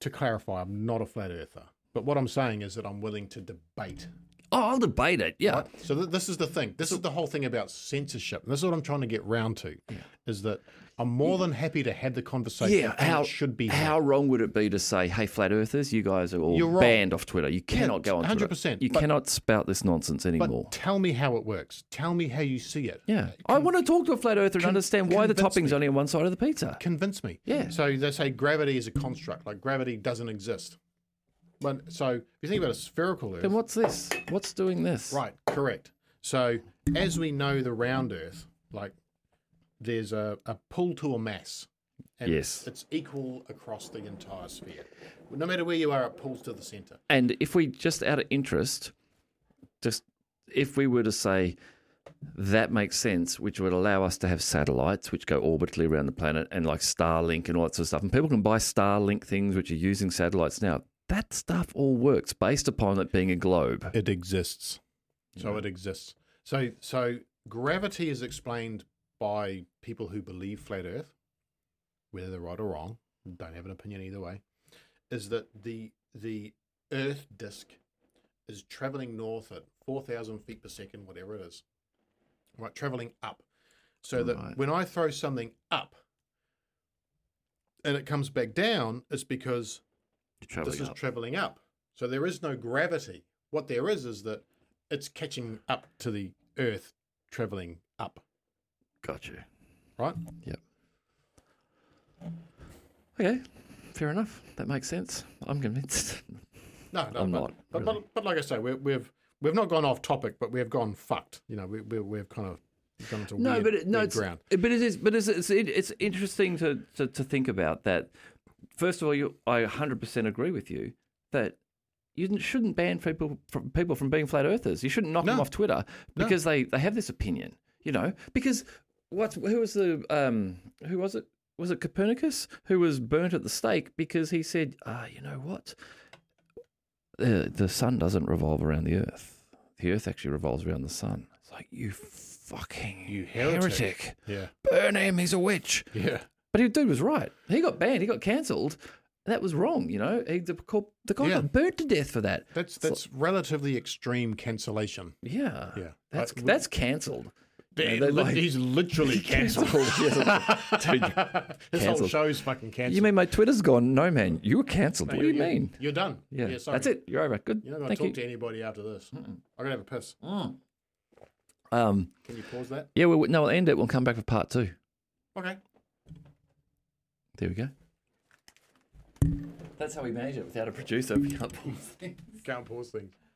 to clarify, I'm not a flat Earther. But what I'm saying is that I'm willing to debate. Oh, I'll debate it, yeah. Right? So th- this is the thing. This is the whole thing about censorship. And this is what I'm trying to get round to, yeah. is that I'm more yeah. than happy to have the conversation. Yeah, how, it should be. How held. Wrong would it be to say, hey, flat earthers, you guys are all You're banned wrong. Off Twitter. You cannot yeah, go on Twitter. one hundred percent. You but, cannot spout this nonsense anymore. But tell me how it works. Tell me how you see it. Yeah. Con- I want to talk to a flat earther and con- understand why the topping's me. Only on one side of the pizza. Convince me. Yeah. So they say gravity is a construct. Like gravity doesn't exist. But so if you think about a spherical Earth... Then what's this? What's doing this? Right, correct. So as we know the round Earth, like there's a, a pull to a mass. And yes. It's equal across the entire sphere. No matter where you are, it pulls to the centre. And if we, just out of interest, just if we were to say that makes sense, which would allow us to have satellites which go orbitally around the planet and like Starlink and all that sort of stuff. And people can buy Starlink things which are using satellites now. That stuff all works based upon it being a globe. It exists. So yeah. it exists. So so gravity is explained by people who believe flat Earth, whether they're right or wrong, don't have an opinion either way, is that the the Earth disk is travelling north at four thousand feet per second, whatever it is, right, travelling up. So all that right. when I throw something up and it comes back down, it's because... This is up. travelling up. So there is no gravity. What there is is that it's catching up to the Earth travelling up. Gotcha. Right? Yep. Okay. Fair enough. That makes sense. I'm convinced. No, no. I'm but, not. But, really. but, but like I say, we, we've we've not gone off topic, but we've gone fucked. You know, we, we, we've kind of gone to no, weird, but it, no, weird it's, ground. But it is. But it's it's, it, it's interesting to, to, to think about that. First of all, you, I one hundred percent agree with you that you shouldn't ban people from, people from being flat earthers. You shouldn't knock no. them off Twitter because no. they, they have this opinion, you know. Because what? Who was the um, who was it? Was it Copernicus who was burnt at the stake because he said, ah, you know what? The, the sun doesn't revolve around the earth. The earth actually revolves around the sun. It's like you fucking you heretic. heretic. Yeah, burn him. He's a witch. Yeah. But the dude was right. He got banned. He got cancelled. That was wrong, you know. He, the, the guy yeah. got burnt to death for that. That's that's so, relatively extreme cancellation. Yeah. Yeah. That's I, that's cancelled. You know, like, he's literally cancelled. Dude, this whole show's fucking cancelled. You mean my Twitter's gone? No, man. You were cancelled. No, what do you mean? You're done. Yeah. yeah that's it. You're over. Good. You're not going to talk to anybody after this. Mm-mm. I'm going to have a piss. Mm. Um, Can you pause that? Yeah. We'll, no, we'll end it. We'll come back for part two. Okay. There we go. That's how we manage it without a producer. We can't pause things. Can't pause things.